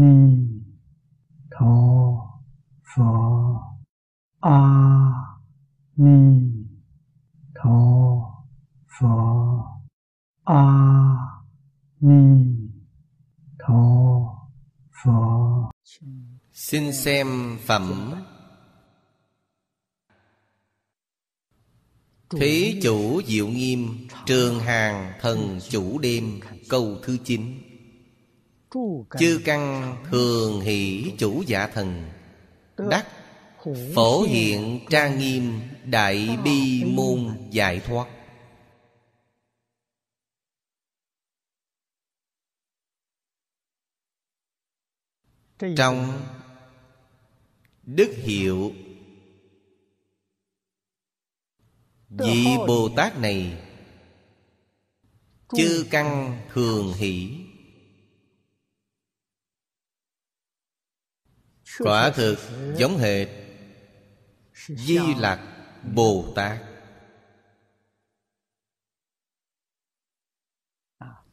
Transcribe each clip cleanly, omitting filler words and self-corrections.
Ni Tho Phở A Ni Tho Phở A Ni Tho Phở. Xin xem phẩm Thế Chủ Diệu Nghiêm Trường Hàng Thần Chủ Đêm, câu thứ 9. Chư căn thường hỷ chủ giả thần, đắc phổ hiện trang nghiêm đại bi môn giải thoát. Trong đức hiệu vị Bồ Tát này, chư căn thường hỷ, quả thực giống hệt Di Lặc Bồ Tát.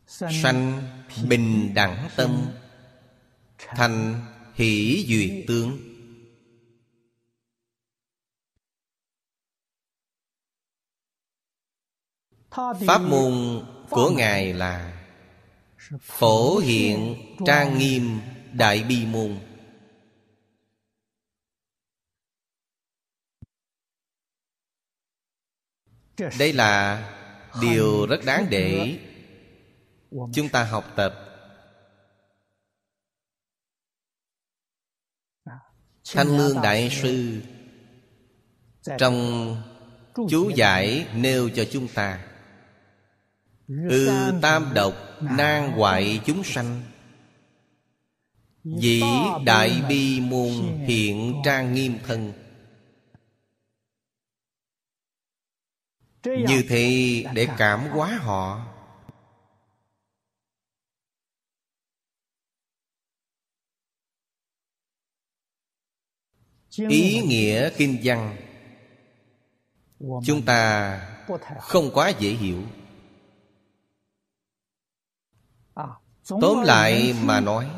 Sanh bình đẳng tâm, thành hỷ duyệt tướng. Pháp môn của Ngài là phổ hiện trang nghiêm đại bi môn. Đây là điều rất đáng để chúng ta học tập. Thanh Lương Đại Sư trong chú giải nêu cho chúng ta: ư tam độc nan hoại chúng sanh, dĩ đại bi môn hiện trang nghiêm thân. Như thế để cảm hóa họ. Ý nghĩa kinh văn chúng ta không quá dễ hiểu. Tóm lại mà nói,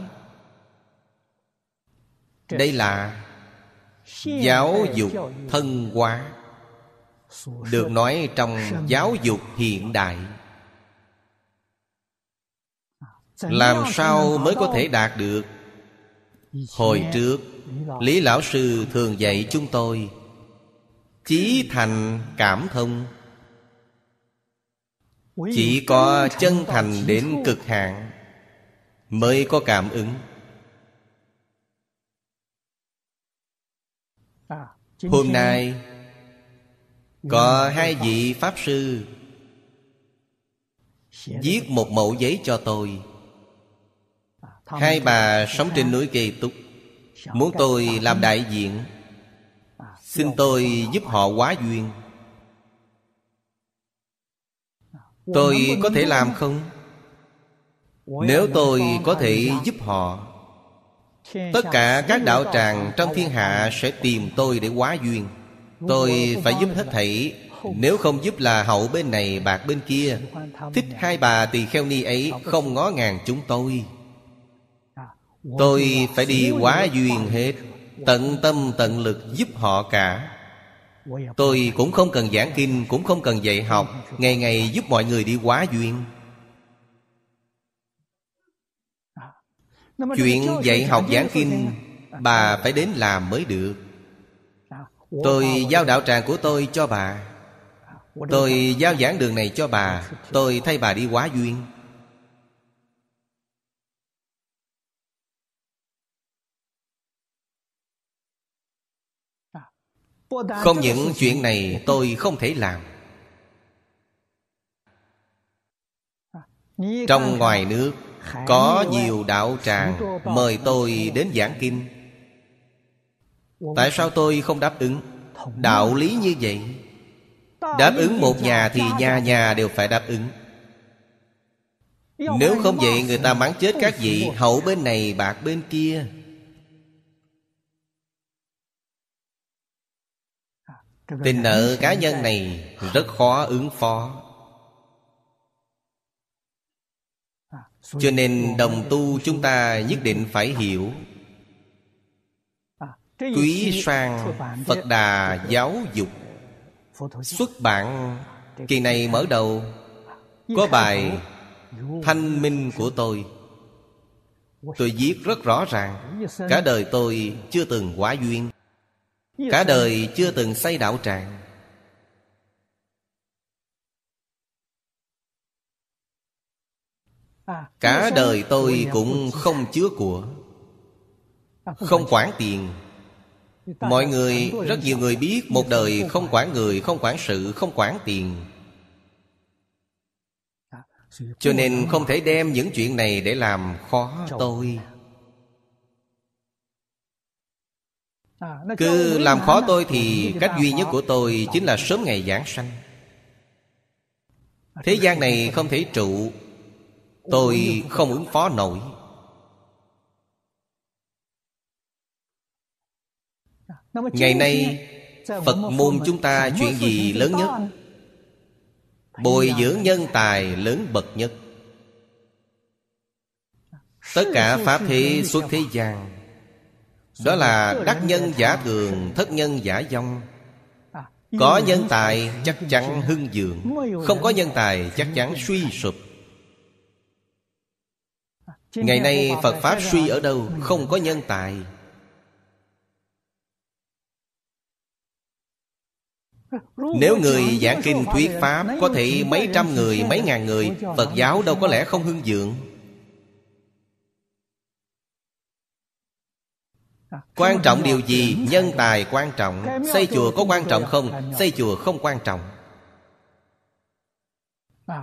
đây là giáo dục thân hóa, được nói trong giáo dục hiện đại. Làm sao mới có thể đạt được? Hồi trước Lý Lão Sư thường dạy chúng tôi chí thành cảm thông. Chỉ có chân thành đến cực hạn mới có cảm ứng. Hôm nay có hai vị Pháp Sư viết một mẩu giấy cho tôi. Hai bà sống trên núi Kê Túc, muốn tôi làm đại diện, xin tôi giúp họ hóa duyên. Tôi có thể làm không? Nếu tôi có thể giúp họ, tất cả các đạo tràng trong thiên hạ sẽ tìm tôi để hóa duyên. Tôi phải giúp hết thảy. Nếu không giúp là hậu bên này bạc bên kia. Thích hai bà tỳ kheo ni ấy không ngó ngàng chúng tôi. Tôi phải đi hóa duyên hết, tận tâm tận lực giúp họ cả. Tôi cũng không cần giảng kinh, cũng không cần dạy học, ngày ngày giúp mọi người đi hóa duyên. Chuyện dạy học giảng kinh bà phải đến làm mới được. Tôi giao đạo tràng của tôi cho bà, tôi giao giảng đường này cho bà, tôi thay bà đi hóa duyên. Không những chuyện này tôi không thể làm. Trong ngoài nước có nhiều đạo tràng mời tôi đến giảng kinh, tại sao tôi không đáp ứng? Đạo lý như vậy, đáp ứng một nhà thì nhà nhà đều phải đáp ứng. Nếu không vậy người ta mắng chết các vị, hậu bên này bạc bên kia. Tình nợ cá nhân này rất khó ứng phó. Cho nên đồng tu chúng ta nhất định phải hiểu. Quý sang Phật Đà Giáo Dục xuất bản kỳ này mở đầu có bài Thanh Minh của tôi. Tôi viết rất rõ ràng, cả đời tôi chưa từng hóa duyên, cả đời chưa từng xây đạo tràng. Cả đời tôi cũng không chứa của, không quản tiền. Mọi người, rất nhiều người biết một đời không quản người, không quản sự, không quản tiền. Cho nên không thể đem những chuyện này để làm khó tôi. Cứ làm khó tôi thì cách duy nhất của tôi chính là sớm ngày giảng sanh. Thế gian này không thể trụ, tôi không ứng phó nổi. Ngày nay Phật môn chúng ta chuyện gì lớn nhất? Bồi dưỡng nhân tài lớn bậc nhất. Tất cả pháp thế xuất thế gian, đó là đắc nhân giả thường, thất nhân giả vong. Có nhân tài chắc chắn hưng vượng, không có nhân tài chắc chắn suy sụp. Ngày nay Phật Pháp suy ở đâu? Không có nhân tài. Nếu người giảng kinh thuyết Pháp có thể mấy trăm người, mấy ngàn người, Phật giáo đâu có lẽ không hưng vượng. Quan trọng điều gì? Nhân tài quan trọng. Xây chùa có quan trọng không? Xây chùa không quan trọng.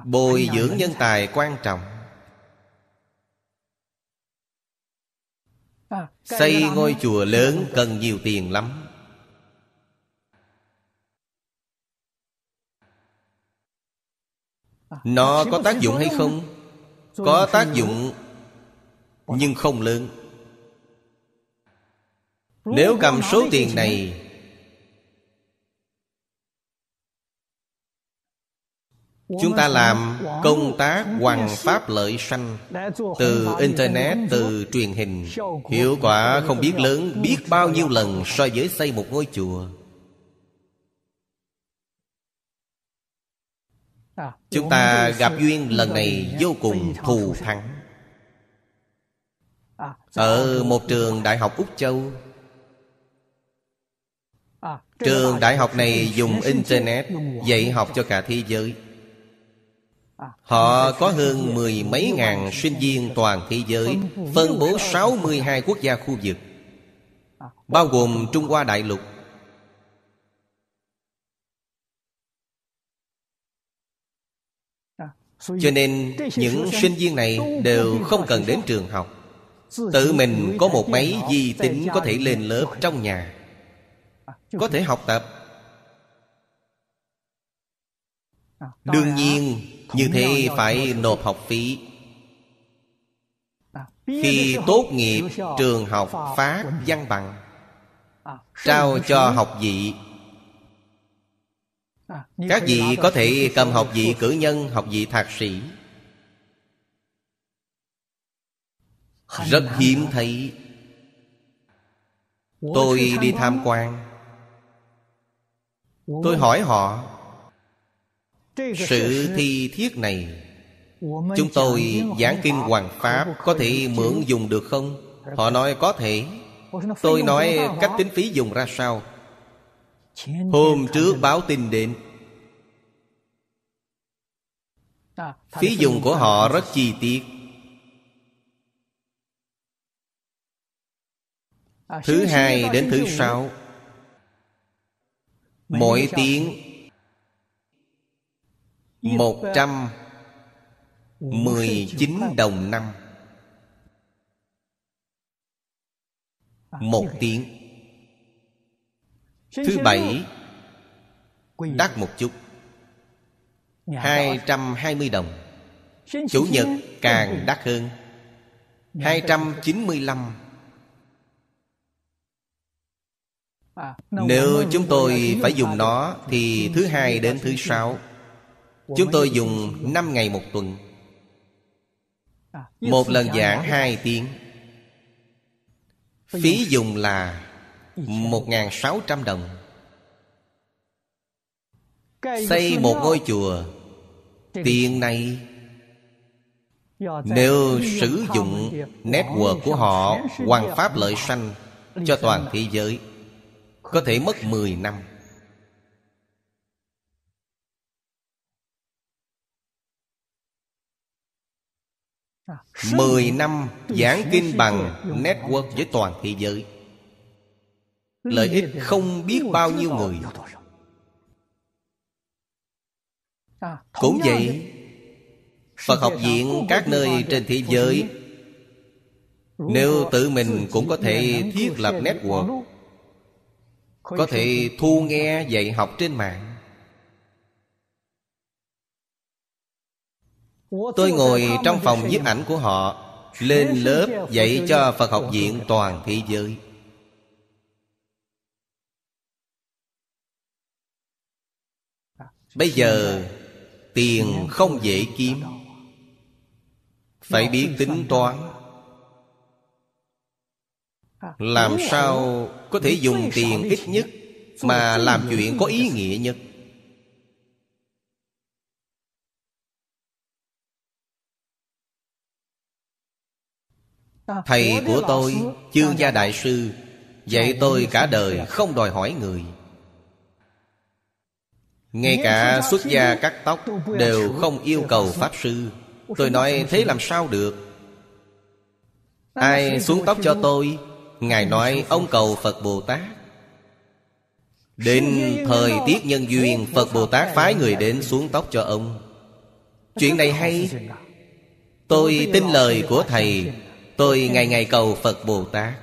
Bồi dưỡng nhân tài quan trọng. Xây ngôi chùa lớn cần nhiều tiền lắm. Nó có tác dụng hay không? Có tác dụng, nhưng không lớn. Nếu cầm số tiền này chúng ta làm công tác hoằng pháp lợi sanh, từ Internet, từ truyền hình, hiệu quả không biết lớn biết bao nhiêu lần so với xây một ngôi chùa. Chúng ta gặp duyên lần này vô cùng thù thắng. Ở một trường đại học Úc Châu, trường đại học này dùng Internet dạy học cho cả thế giới. Họ có hơn mười mấy ngàn sinh viên toàn thế giới, phân bố 62 quốc gia khu vực, bao gồm Trung Hoa đại lục. Cho nên những sinh viên này đều không cần đến trường học, tự mình có một máy vi tính có thể lên lớp trong nhà, có thể học tập. Đương nhiên như thế phải nộp học phí. Khi tốt nghiệp trường học phát văn bằng, trao cho học vị. Các vị có thể cầm học vị cử nhân, học vị thạc sĩ, rất hiếm thấy. Tôi đi tham quan, tôi hỏi họ sự thi thiết này, chúng tôi giảng kinh hoằng pháp có thể mượn dùng được không? Họ nói có thể. Tôi nói cách tính phí dùng ra sao? Hôm trước báo tin đến, phí dùng của họ rất chi tiết. Thứ hai đến thứ sáu, mỗi tiếng 119 đồng 5 một tiếng. Thứ bảy đắt một chút, 220 đồng. Chủ nhật càng đắt hơn, 295. Nếu chúng tôi phải dùng nó thì thứ hai đến thứ sáu chúng tôi dùng 5 ngày một tuần. Một lần giảng 2 tiếng, phí dùng là 1.600 đồng. Xây một ngôi chùa, tiền này nếu sử dụng network của họ hoằng pháp lợi sanh cho toàn thế giới, có thể mất 10 năm. Mười năm giảng kinh bằng network với toàn thế giới, lợi ích không biết bao nhiêu người. Cũng vậy, Phật học viện các nơi trên thế giới nếu tự mình cũng có thể thiết lập network, có thể thu nghe dạy học trên mạng. Tôi ngồi trong phòng nhiếp ảnh của họ, lên lớp dạy cho Phật học viện toàn thế giới. Bây giờ tiền không dễ kiếm, phải biết tính toán. Làm sao có thể dùng tiền ít nhất mà làm chuyện có ý nghĩa nhất? Thầy của tôi, Chương Gia Đại Sư, dạy tôi cả đời không đòi hỏi người. Ngay cả xuất gia cắt tóc đều không yêu cầu pháp sư. Tôi nói thế làm sao được? Ai xuống tóc cho tôi? Ngài nói ông cầu Phật Bồ Tát. Đến thời tiết nhân duyên, Phật Bồ Tát phái người đến xuống tóc cho ông. Chuyện này hay. Tôi tin lời của thầy, tôi ngày ngày cầu Phật Bồ Tát.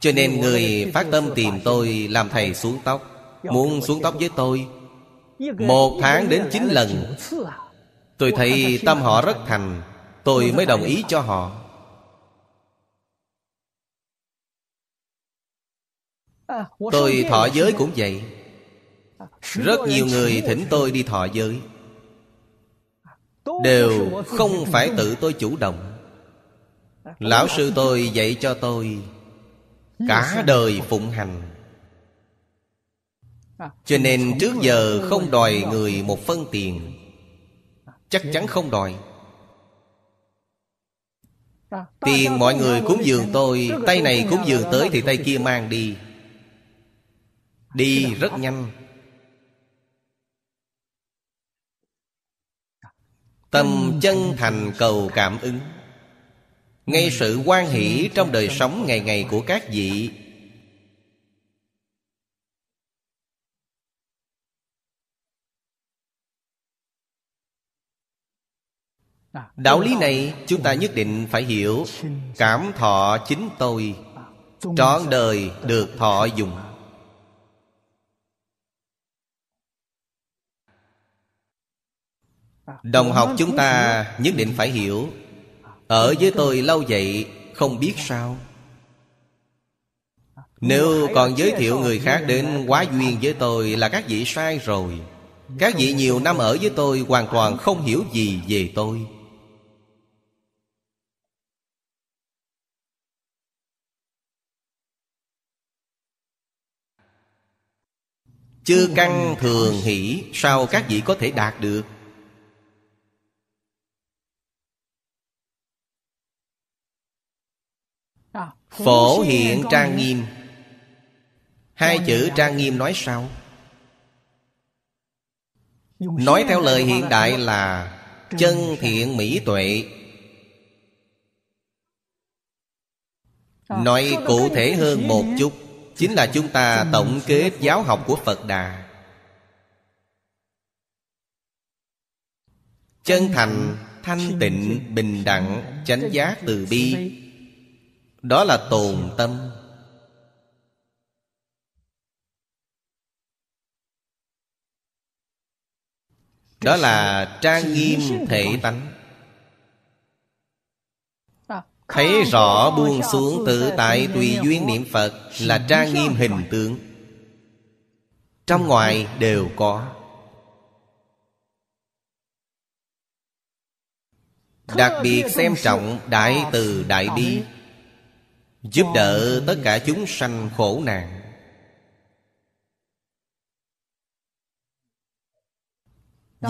Cho nên người phát tâm tìm tôi làm thầy xuống tóc, muốn xuống tóc với tôi 1 tháng đến 9 lần. Tôi thấy tâm họ rất thành, tôi mới đồng ý cho họ. Tôi thọ giới cũng vậy, rất nhiều người thỉnh tôi đi thọ giới, đều không phải tự tôi chủ động. Lão sư tôi dạy cho tôi, cả đời phụng hành. Cho nên trước giờ không đòi người một phân tiền, chắc chắn không đòi. Tiền mọi người cúng dường tôi, tay này cúng dường tới thì tay kia mang đi, đi rất nhanh. Tâm chân thành cầu cảm ứng, ngay sự hoan hỷ trong đời sống ngày ngày của các vị. Đạo lý này chúng ta nhất định phải hiểu, cảm thọ chính tôi, trọn đời được thọ dùng. Đồng học chúng ta nhất định phải hiểu. Ở với tôi lâu vậy, không biết sao. Nếu còn giới thiệu người khác đến quá duyên với tôi là các vị sai rồi. Các vị nhiều năm ở với tôi hoàn toàn không hiểu gì về tôi. Chư căn thường hỷ, sao các vị có thể đạt được? Phổ hiện trang nghiêm, 2 chữ trang nghiêm nói sao? Nói theo lời hiện đại là chân thiện mỹ tuệ. Nói cụ thể hơn một chút, chính là chúng ta tổng kết giáo học của Phật Đà. Chân thành, thanh tịnh, bình đẳng, chánh giác, từ bi, đó là tồn tâm. Đó là trang nghiêm thể tánh. Thấy rõ buông xuống tự tại tùy duyên niệm Phật là trang nghiêm hình tướng, trong ngoài đều có. đặc biệt xem trọng đại từ đại bi, giúp đỡ tất cả chúng sanh khổ nạn.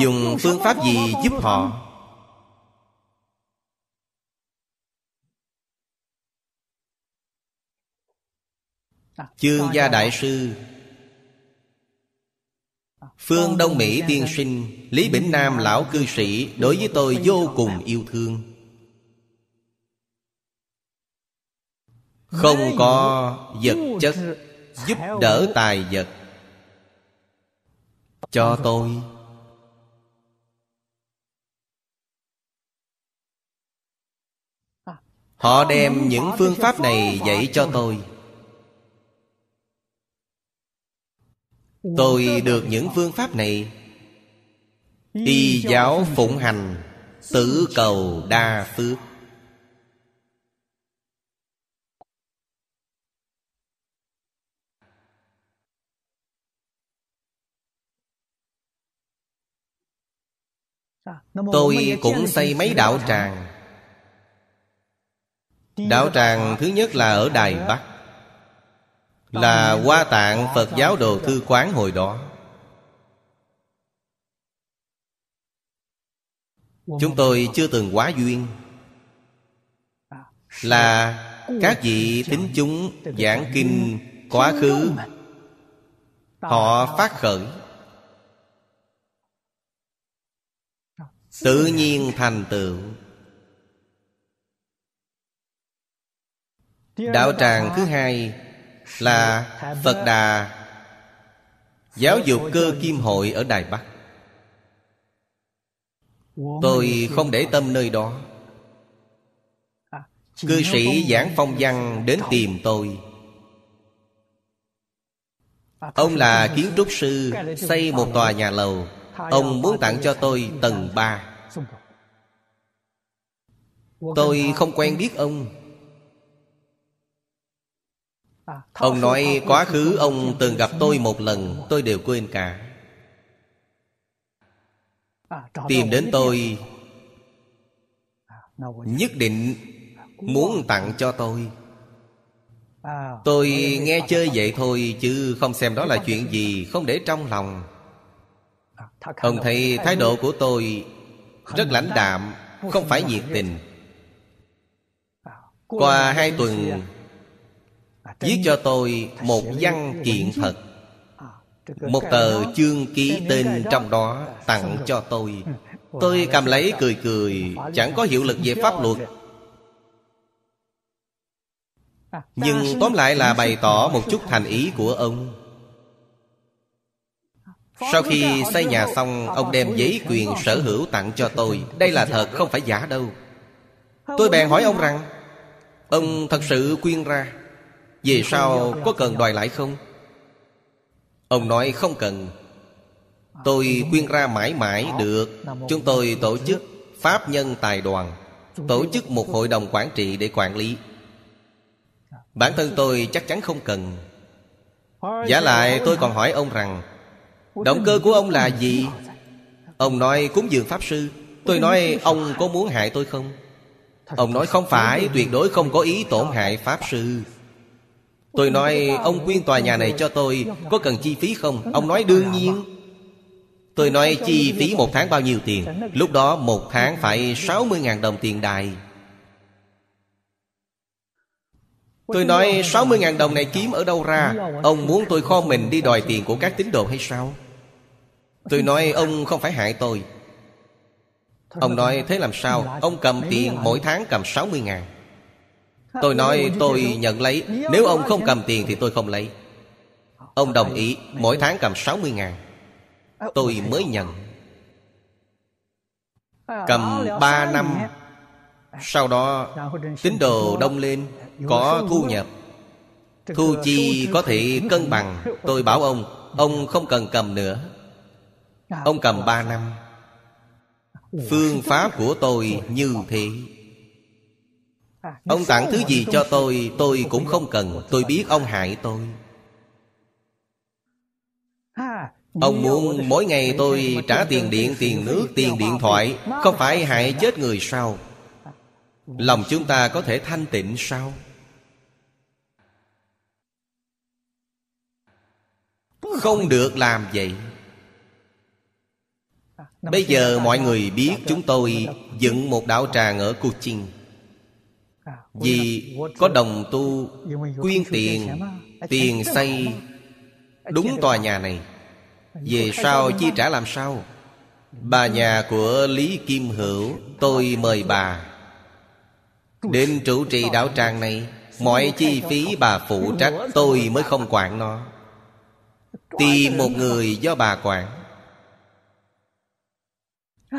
Dùng phương pháp gì giúp họ? Chương Gia Đại Sư, Phương Đông Mỹ Tiên Sinh, Lý Bỉnh Nam Lão Cư Sĩ đối với tôi vô cùng yêu thương. Không có vật chất, giúp đỡ tài vật cho tôi. Họ đem những phương pháp này dạy cho tôi. Tôi được những phương pháp này y giáo phụng hành, tự cầu đa phước. Tôi cũng xây mấy đạo tràng. Đạo tràng thứ nhất là ở Đài Bắc, là Hoa Tạng Phật Giáo Đồ Thư Quán hồi đó. Chúng tôi chưa từng hóa duyên, là các vị tín chúng giảng kinh quá khứ họ phát khởi, tự nhiên thành tựu. Đạo tràng thứ hai là Phật Đà Giáo Dục Cơ Kim Hội ở Đài Bắc. Tôi không để tâm nơi đó. Cư sĩ giảng phong văn đến tìm tôi. Ông là kiến trúc sư, xây một tòa nhà lầu. Ông muốn tặng cho tôi tầng 3. Tôi không quen biết ông. Ông nói quá khứ ông từng gặp tôi một lần, tôi đều quên cả. Tìm đến tôi, nhất định muốn tặng cho tôi. Tôi nghe chơi vậy thôi, chứ không xem đó là chuyện gì, không để trong lòng. Ông thấy thái độ của tôi rất lãnh đạm, không phải nhiệt tình. Qua 2 tuần viết cho tôi một văn kiện thật, một tờ chương ký tên trong đó tặng cho tôi. Tôi cầm lấy cười cười, chẳng có hiệu lực về pháp luật, nhưng tóm lại là bày tỏ một chút thành ý của ông. Sau khi xây nhà xong, ông đem giấy quyền sở hữu tặng cho tôi. Đây là thật, không phải giả đâu. Tôi bèn hỏi ông rằng, ông thật sự quyên ra, về sau có cần đòi lại không? Ông nói không cần. Tôi quyên ra mãi mãi được. Chúng tôi tổ chức pháp nhân tài đoàn, tổ chức một hội đồng quản trị để quản lý. Bản thân tôi chắc chắn không cần. Giả lại tôi còn hỏi ông rằng, động cơ của ông là gì? Ông nói cúng dường Pháp Sư. Tôi nói ông có muốn hại tôi không? Ông nói không phải, tuyệt đối không có ý tổn hại Pháp Sư. Tôi nói ông quyên tòa nhà này cho tôi, có cần chi phí không? Ông nói đương nhiên. Tôi nói chi phí 1 tháng bao nhiêu tiền? Lúc đó 1 tháng phải 60.000 đồng tiền đài. Tôi nói 60.000 đồng này kiếm ở đâu ra? Ông muốn tôi kho mình đi đòi tiền của các tín đồ hay sao? Tôi nói ông không phải hại tôi. Ông nói thế làm sao? Ông cầm tiền mỗi tháng cầm 60.000. Tôi nói tôi nhận lấy. Nếu ông không cầm tiền thì tôi không lấy. Ông đồng ý mỗi tháng cầm 60.000. Tôi mới nhận. Cầm 3 năm. Sau đó tín đồ đông lên, có thu nhập, thu chi có thể cân bằng. Tôi bảo ông không cần cầm nữa. Ông cầm 3 năm. Phương pháp của tôi như thế. Ông tặng thứ gì cho tôi cũng không cần. Tôi biết ông hại tôi. Ông muốn mỗi ngày tôi trả tiền điện, tiền nước, tiền điện thoại, không phải hại chết người sao? Lòng chúng ta có thể thanh tịnh sao? Không được làm vậy. Bây giờ mọi người biết chúng tôi dựng một đạo tràng ở Cô Chinh. Vì có đồng tu quyên tiền, tiền xây đúng tòa nhà này. Về sau chi trả làm sao? Bà nhà của Lý Kim Hữu, tôi mời bà đến trụ trì đạo tràng này. Mọi chi phí bà phụ trách, tôi mới không quản nó. Tìm một người do bà quản,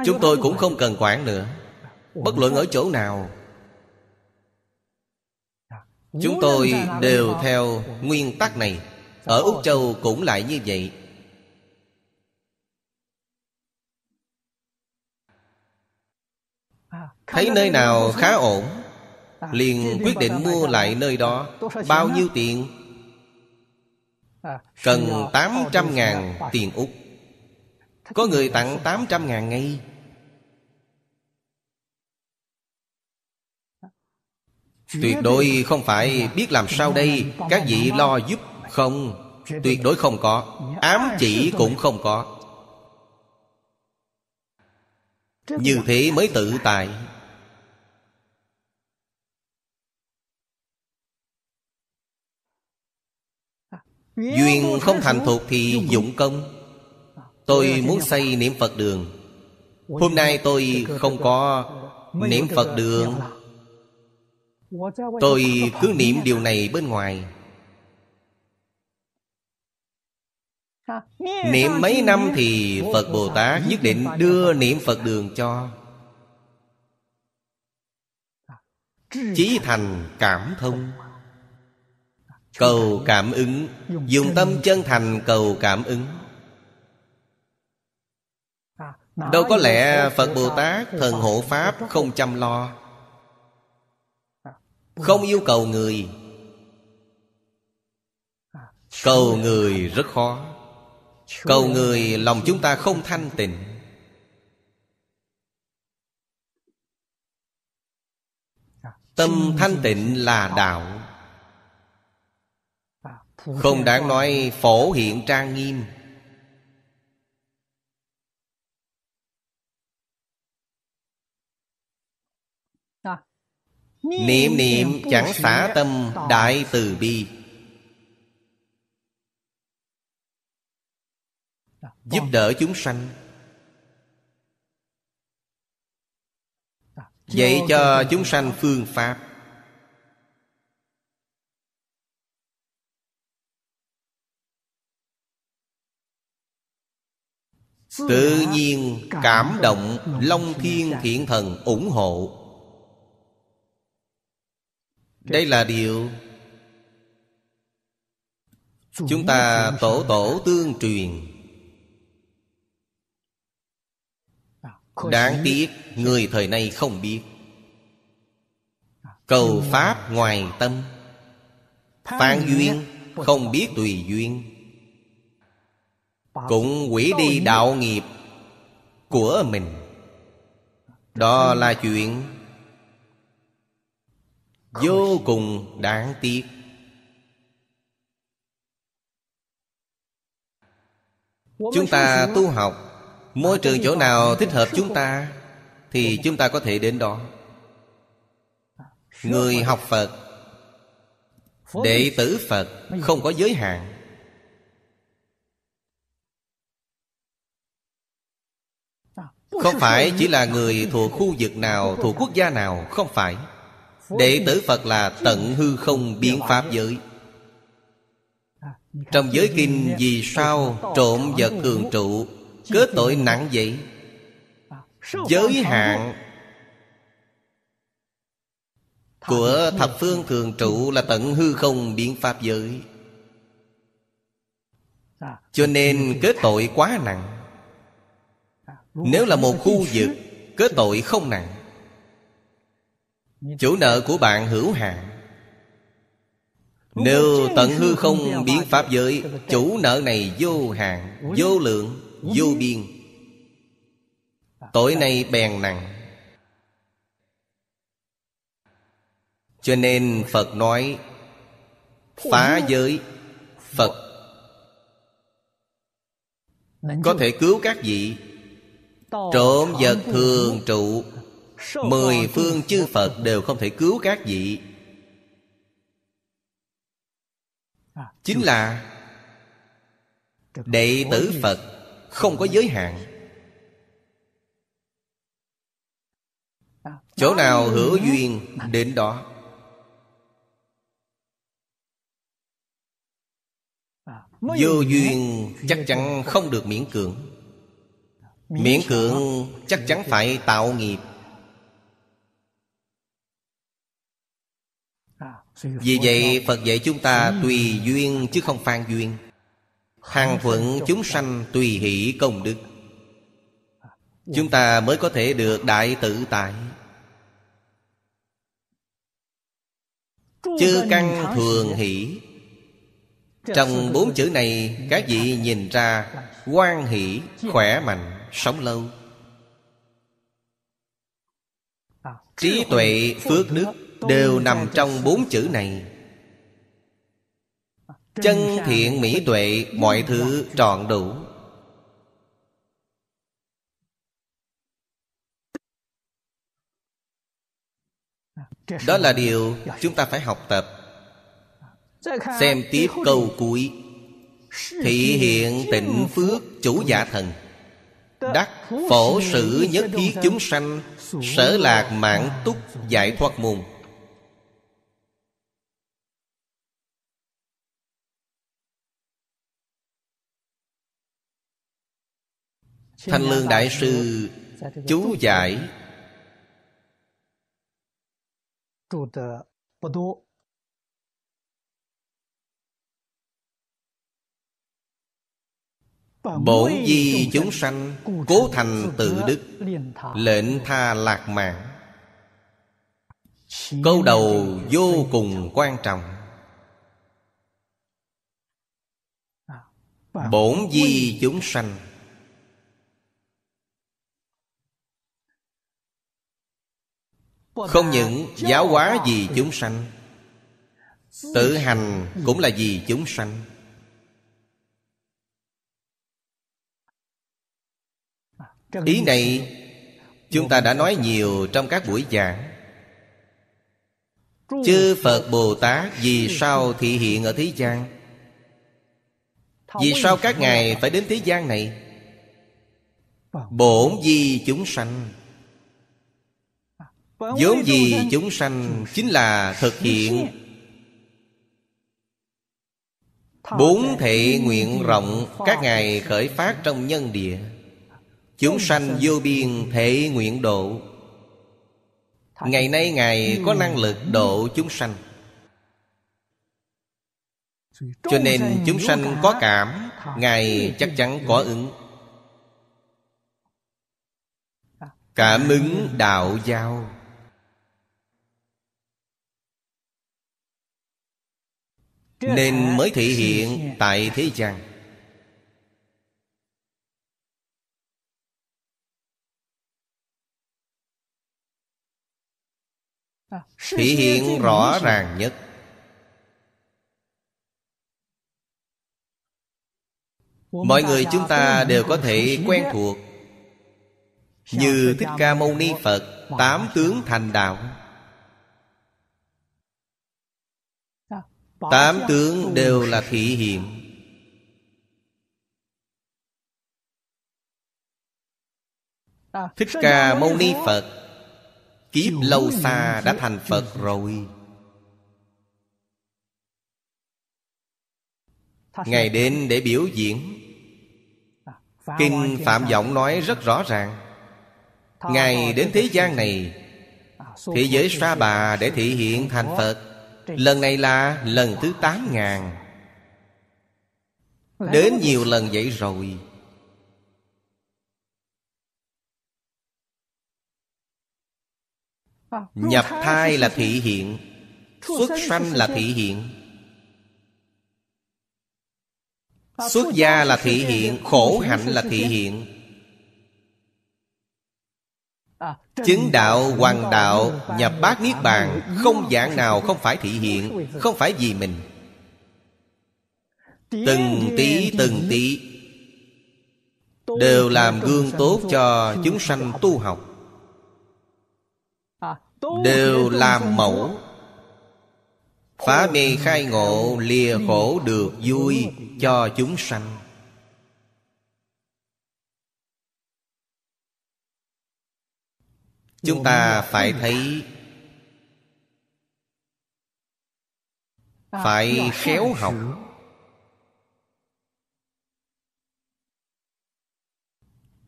chúng tôi cũng không cần quản nữa. Bất luận ở chỗ nào, chúng tôi đều theo nguyên tắc này. Ở Úc Châu cũng lại như vậy. Thấy nơi nào khá ổn liền quyết định mua lại nơi đó. Bao nhiêu tiền? Cần 800.000 tiền Úc. Có người tặng 800.000 ngay. Tuyệt đối không phải biết làm sao đây, các vị lo giúp. Không, tuyệt đối không có. Ám chỉ cũng không có. Như thế mới tự tại. Duyên không thành thục thì dụng công. Tôi muốn xây niệm Phật đường. Hôm nay tôi không có niệm Phật đường. Tôi cứ niệm điều này bên ngoài. Niệm mấy năm thì Phật Bồ Tát nhất định đưa niệm Phật đường cho. Chí thành cảm thông, cầu cảm ứng. Dùng tâm chân thành cầu cảm ứng. Đâu có lẽ Phật Bồ Tát thần hộ Pháp không chăm lo, không yêu cầu người. Cầu người rất khó. Cầu người lòng chúng ta không thanh tịnh. Tâm thanh tịnh là đạo. Không đáng nói phổ hiện trang nghiêm. Niệm niệm chẳng xả tâm đại từ bi, giúp đỡ chúng sanh. Dạy cho chúng sanh phương pháp. Tự nhiên cảm động long thiên thiện thần ủng hộ. Đây là điều chúng ta tổ tổ tương truyền. Đáng tiếc người thời nay không biết. Cầu pháp ngoài tâm, phán duyên không biết tùy duyên, cũng hủy đi đạo nghiệp của mình. Đó là chuyện vô cùng đáng tiếc. Chúng ta tu học, môi trường chỗ nào thích hợp chúng ta thì chúng ta có thể đến đó. Người học Phật, đệ tử Phật không có giới hạn. Không phải chỉ là người thuộc khu vực nào, thuộc quốc gia nào, không phải. Đệ tử Phật là tận hư không biến pháp giới. Trong giới kinh vì sao trộm vật thường trụ, kết tội nặng vậy? Giới hạn của thập phương thường trụ là tận hư không biến pháp giới, cho nên kết tội quá nặng. Nếu là một khu vực, kết tội không nặng. Chủ nợ của bạn hữu hạn, Nếu tận hư không biến pháp giới, chủ nợ này vô hạn, vô lượng, vô biên. Tội này bèn nặng. Cho nên Phật nói phá giới Phật có thể cứu các vị. Trộm vật thường trụ, mười phương chư Phật đều không thể cứu các vị. Chính là đệ tử Phật không có giới hạn. Chỗ nào hữu duyên đến đó. Vô duyên chắc chắn không được miễn cưỡng. Miễn cưỡng chắc chắn phải tạo nghiệp. Vì vậy Phật dạy chúng ta tùy duyên chứ không phan duyên. Hằng thuận chúng sanh tùy hỷ công đức. Chúng ta mới có thể được đại tự tại. Chư căn thường hỷ. Trong bốn chữ này các vị nhìn ra hoan hỷ, khỏe mạnh, sống lâu. Trí tuệ, phước đức đều nằm trong bốn chữ này. Chân thiện mỹ tuệ, mọi thứ trọn đủ. Đó là điều chúng ta phải học tập. Xem tiếp câu cuối: thị hiện tịnh phước chủ giả thần, đắc phổ sử nhất thiết chúng sanh, sở lạc mãn túc giải thoát môn. Thanh Lương Đại Sư chú giải bổn di chúng sanh cố thành tự đức, lệnh tha lạc mạng. Câu đầu vô cùng quan trọng. Bổn di chúng sanh, không những giáo hóa vì chúng sanh, tự hành cũng là vì chúng sanh. Ý này chúng ta đã nói nhiều trong các buổi giảng. Chư Phật Bồ Tát vì sao thị hiện ở thế gian? Vì sao các ngài phải đến thế gian này? Bổn vi chúng sanh. Vốn vì chúng sanh chính là thực hiện bốn thệ nguyện rộng các ngài khởi phát trong nhân địa. Chúng sanh vô biên thể nguyện độ. Ngày nay ngài có năng lực độ chúng sanh. Cho nên chúng sanh có cảm, ngài chắc chắn có ứng. Cảm ứng đạo giao. Nên mới thị hiện tại thế gian. Thị hiện rõ ràng nhất. Mọi người chúng ta đều có thể quen thuộc, như Thích Ca Mâu Ni Phật tám tướng thành đạo. Tám tướng đều là thị hiện. Thích Ca Mâu Ni Phật kiếp lâu xa đã thành Phật rồi. Ngài đến để biểu diễn. Kinh Phạm Vọng nói rất rõ ràng. Ngài đến thế gian này, thế giới Sa Bà để thị hiện thành Phật. Lần này là lần thứ 8.000. Đến nhiều lần vậy rồi. Nhập thai là thị hiện, xuất sanh là thị hiện. Xuất gia là thị hiện, khổ hạnh là thị hiện. Chứng đạo, hoàng đạo, nhập bát niết bàn, không dạng nào không phải thị hiện, không phải vì mình. Từng tí đều làm gương tốt cho chúng sanh tu học, đều làm mẫu. Phá mê khai ngộ, lìa khổ được vui cho chúng sanh. Chúng ta phải thấy, phải khéo học.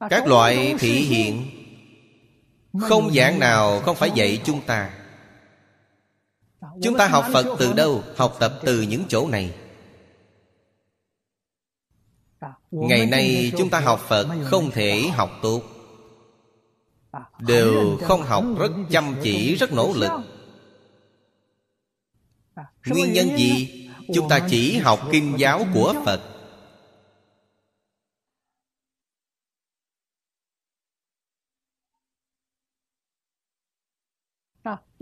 Các loại thị hiện không giảng nào không phải dạy chúng ta. Chúng ta học Phật từ đâu? Học tập từ những chỗ này. Ngày nay chúng ta học Phật không thể học tốt, đều không học rất chăm chỉ, rất nỗ lực. Nguyên nhân gì? Chúng ta chỉ học kinh giáo của Phật.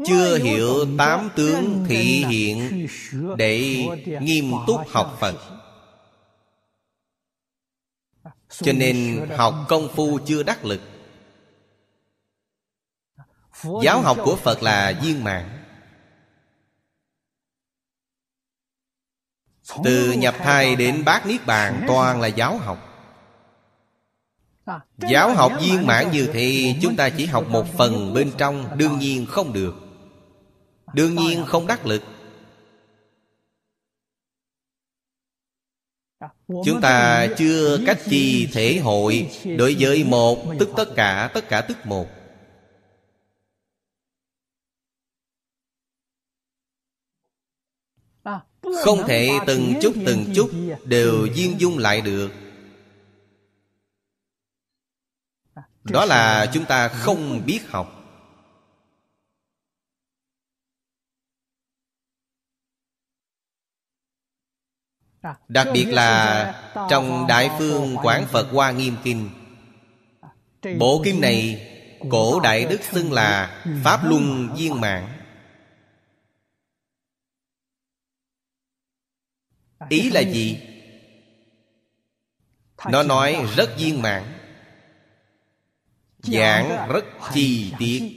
Chưa hiểu tám tướng thị hiện để nghiêm túc học Phật, cho nên học công phu chưa đắc lực. Giáo học của Phật là viên mãn. Từ nhập thai đến bát niết bàn toàn là giáo học. Giáo học viên mãn như thế, chúng ta chỉ học một phần bên trong, đương nhiên không được, đương nhiên không đắc lực. Chúng ta chưa cách chi thể hội. Đối với một tức tất cả tức một. Không thể từng chút đều viên dung lại được. Đó là chúng ta không biết học. Đặc biệt là trong Đại Phương Quảng Phật Hoa Nghiêm Kinh. Bộ kinh này cổ đại đức xưng là Pháp Luân Viên Mãn. Ý là gì? Nó nói rất viên mãn, giảng rất chi tiết.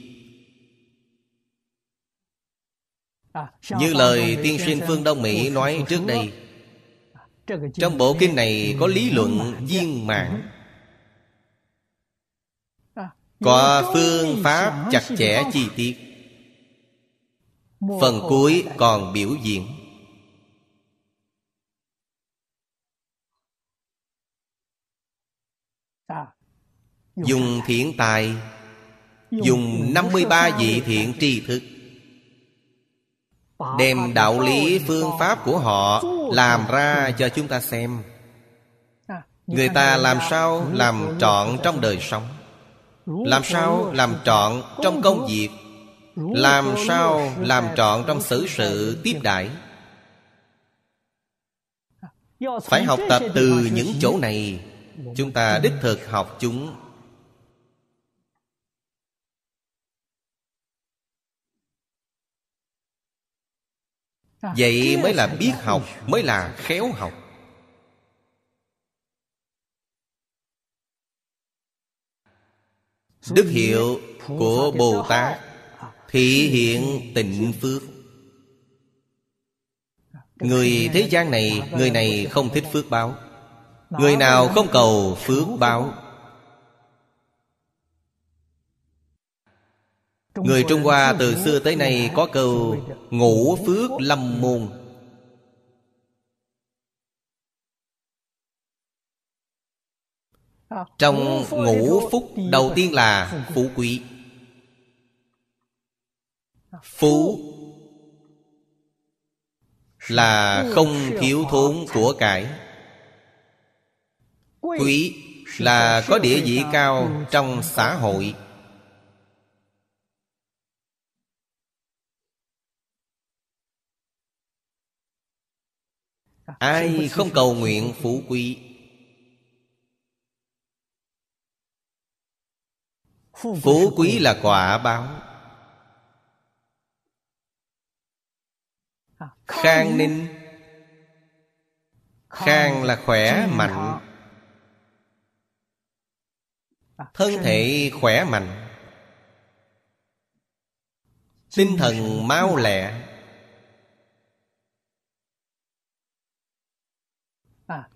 Như lời tiên sinh Phương Đông Mỹ nói trước đây, trong bộ kinh này có lý luận viên mãn, có phương pháp chặt chẽ chi tiết. Phần cuối còn biểu diễn. Dùng thiện tài, dùng 53 vị thiện tri thức, đem đạo lý phương pháp của họ làm ra cho chúng ta xem. Người ta làm sao làm trọn trong đời sống, làm sao làm trọn trong công việc, làm sao làm trọn trong xử sự tiếp đãi. Phải học tập từ những chỗ này. Chúng ta đích thực học chúng. Vậy mới là biết học, mới là khéo học. Đức hiệu của Bồ Tát thị hiện tịnh phước. Người thế gian này, người này không thích phước báo. Người nào không cầu phước báo? Người Trung Hoa từ xưa tới nay có câu ngũ phước lâm môn. Trong ngũ phúc đầu tiên là phú quý. Phú là không thiếu thốn của cải. Quý là có địa vị cao trong xã hội. Ai không cầu nguyện phú quý? Phú quý là quả báo. Khang ninh, khang là khỏe mạnh, thân thể khỏe mạnh, tinh thần mau lẹ,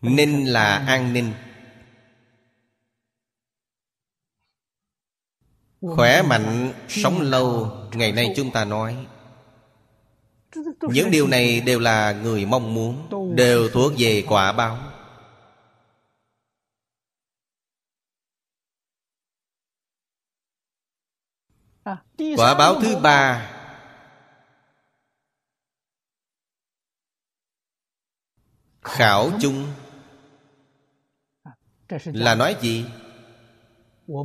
ninh là an ninh. Khỏe mạnh, sống lâu. Ngày nay chúng ta nói những điều này đều là người mong muốn, đều thuộc về quả báo. Quả báo thứ ba khảo chung là nói gì?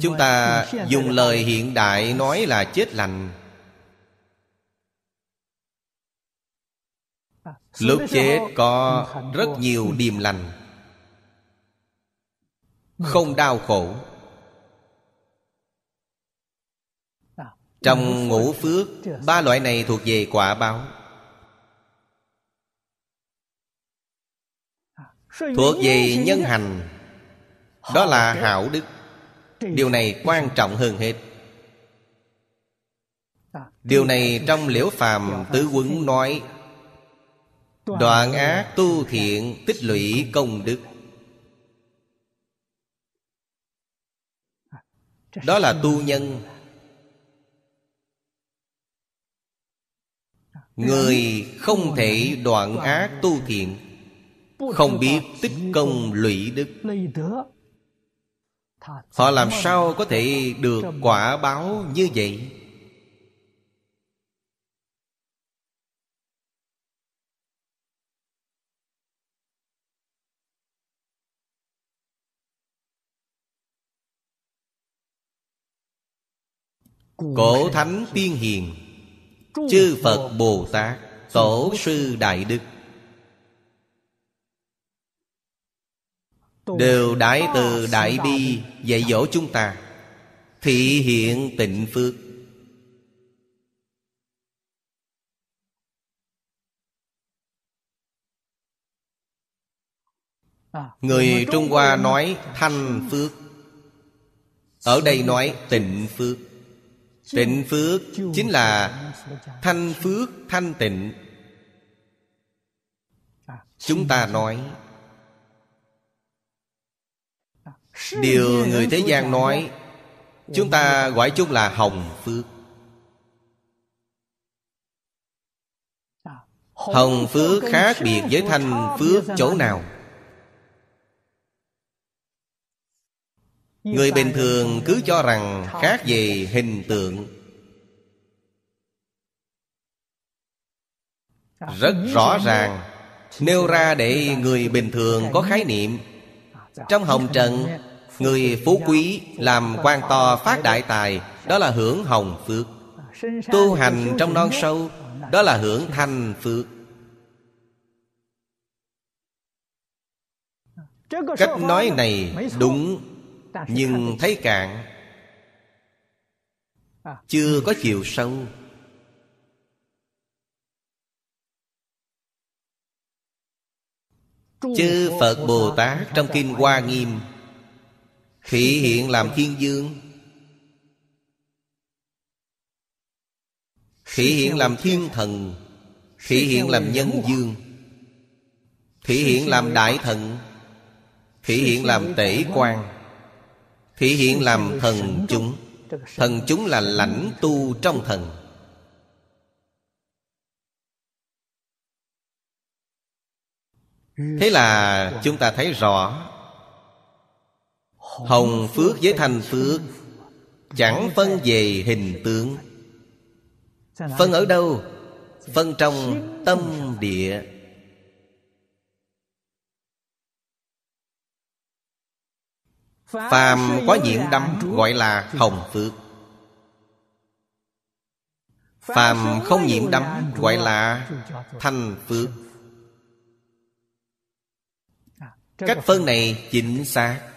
Chúng ta dùng lời hiện đại nói là chết lành. Lúc chết có rất nhiều điềm lành, không đau khổ. Trong ngũ phước, ba loại này thuộc về quả báo. Thuộc về nhân hành, đó là hảo đức. Điều này quan trọng hơn hết. Điều này trong Liễu Phàm Tứ Quấn nói: đoạn ác tu thiện, tích lũy công đức. Đó là tu nhân. Người không thể đoạn ác tu thiện, không biết tích công lũy đức, họ làm sao có thể được quả báo như vậy? Cổ thánh tiên hiền, chư Phật Bồ Tát, tổ sư đại đức đều đại từ đại bi dạy dỗ chúng ta thị hiện tịnh phước. Người Trung Hoa nói thanh phước, ở đây nói tịnh phước. Tịnh phước chính là thanh phước, thanh tịnh. Chúng ta nói điều người thế gian nói, chúng ta gọi chung là hồng phước. Hồng phước khác biệt với thanh phước chỗ nào? Người bình thường cứ cho rằng khác về hình tượng. Rất rõ ràng, nêu ra để người bình thường có khái niệm. Trong hồng trần, người phú quý làm quan to phát đại tài, đó là hưởng hồng phước. Tu hành trong non sâu, đó là hưởng thanh phước. Cách nói này đúng, nhưng thấy cạn, chưa có chiều sâu. Chư Phật Bồ Tát trong Kinh Hoa Nghiêm thị hiện làm thiên dương, thị hiện làm thiên thần, thị hiện làm nhân dương, thị hiện làm đại thần, thị hiện làm tể quan, thị hiện làm thần chúng. Thần chúng là lãnh tu trong thần. Thế là chúng ta thấy rõ, hồng phước với thanh phước chẳng phân về hình tướng. Phân ở đâu? Phân trong tâm địa. Phàm có nhiễm đắm gọi là hồng phước, phàm không nhiễm đắm gọi là thanh phước. Cách phân này chính xác.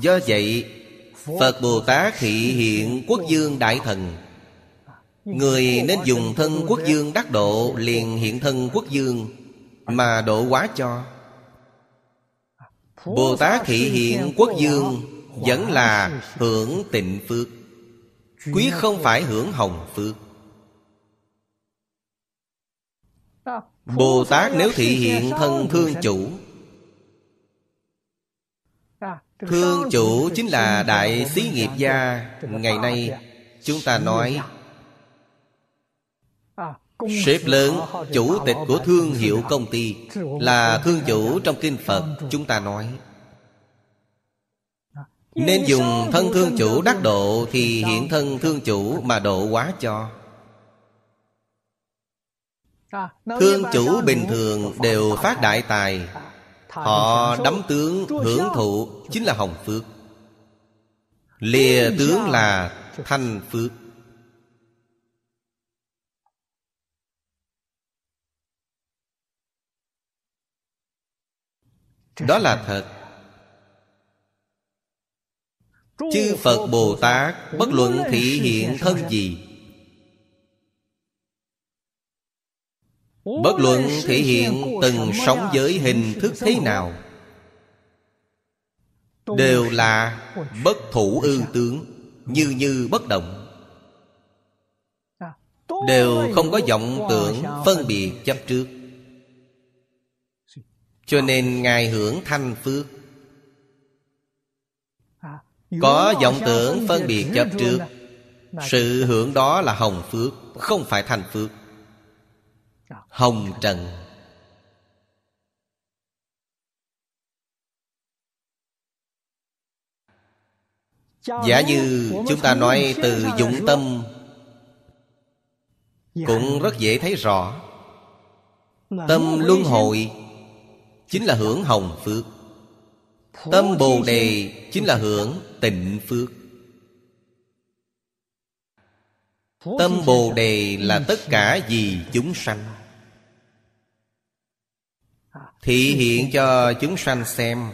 Do vậy Phật Bồ Tát thị hiện quốc dương đại thần. Người nên dùng thân quốc dương đắc độ, liền hiện thân quốc dương mà độ hóa cho. Bồ Tát thị hiện quốc dương vẫn là hưởng tịnh phước, quý không phải hưởng hồng phước. Bồ Tát nếu thị hiện thân thương chủ, thương chủ chính là đại xí nghiệp gia. Ngày nay chúng ta nói sếp lớn, chủ tịch của thương hiệu công ty là thương chủ. Trong kinh Phật chúng ta nói nên dùng thân thương chủ đắc độ, thì hiện thân thương chủ mà độ hóa cho. Thương chủ bình thường đều phát đại tài, họ đắm tướng hưởng thụ chính là hồng phước, lìa tướng là thanh phước. Đó là thật. Chư Phật Bồ Tát bất luận thị hiện thân gì, bất luận thể hiện từng sóng giới hình thức thế nào, đều là bất thủ ư tướng, như như bất động, đều không có vọng tưởng phân biệt chấp trước. Cho nên Ngài hưởng thanh phước. Có vọng tưởng phân biệt chấp trước, sự hưởng đó là hồng phước, không phải thanh phước. Hồng trần. Giả như chúng ta nói từ dụng tâm cũng rất dễ thấy rõ. Tâm luân hồi chính là hưởng hồng phước, tâm bồ đề chính là hưởng tịnh phước. Tâm bồ đề là tất cả vì chúng sanh, thị hiện cho chúng sanh xem,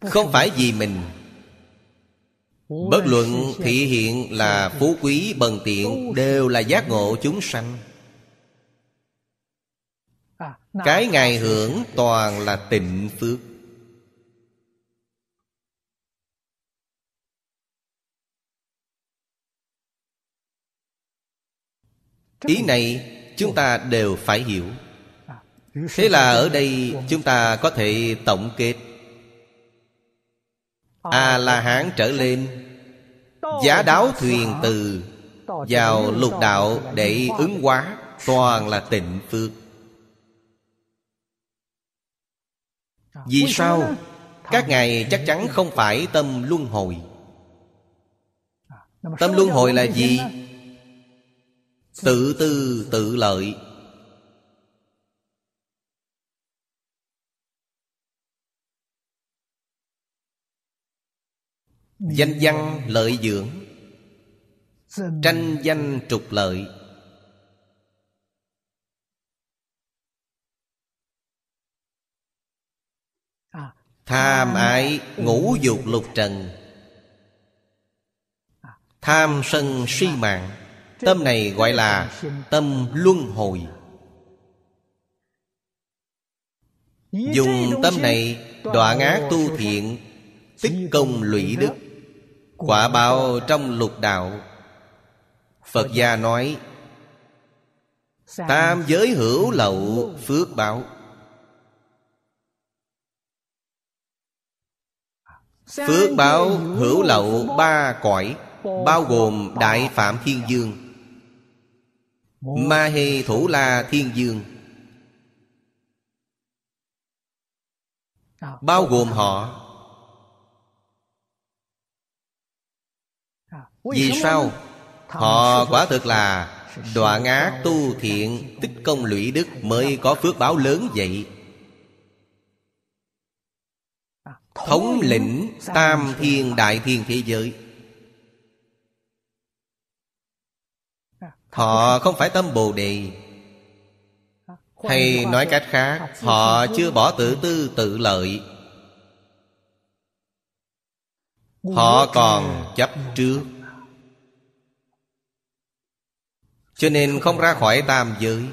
không phải vì mình. Bất luận thị hiện là phú quý bần tiện, đều là giác ngộ chúng sanh. Cái Ngài hưởng toàn là tịnh phước. Ý này chúng ta đều phải hiểu. Thế là ở đây chúng ta có thể tổng kết: A-la-hán trở lên, giá đáo thuyền từ, vào lục đạo để ứng hóa, toàn là tịnh phước. Vì sao? Các ngài chắc chắn không phải tâm luân hồi. Tâm luân hồi là gì? Tự tư tự lợi. Danh văn lợi dưỡng, tranh danh trục lợi. Tham ái ngũ dục lục trần, tham sân si mạng, tâm này gọi là tâm luân hồi. Dùng tâm này đọa ngã tu thiện, tích công lũy đức, quả báo trong lục đạo. Phật gia nói tam giới hữu lậu phước báo. Phước báo hữu lậu ba cõi, bao gồm Đại Phạm Thiên Dương, Ma Hê Thủ La Thiên Dương, bao gồm họ. Vì sao? Họ quả thực là đọa ngã tu thiện, tích công lũy đức, mới có phước báo lớn vậy. Thống lĩnh tam thiên đại thiên thế giới. Họ không phải tâm bồ đề, Hay nói cách khác, họ chưa bỏ tự tư tự lợi, họ còn chấp trước, cho nên không ra khỏi tam giới.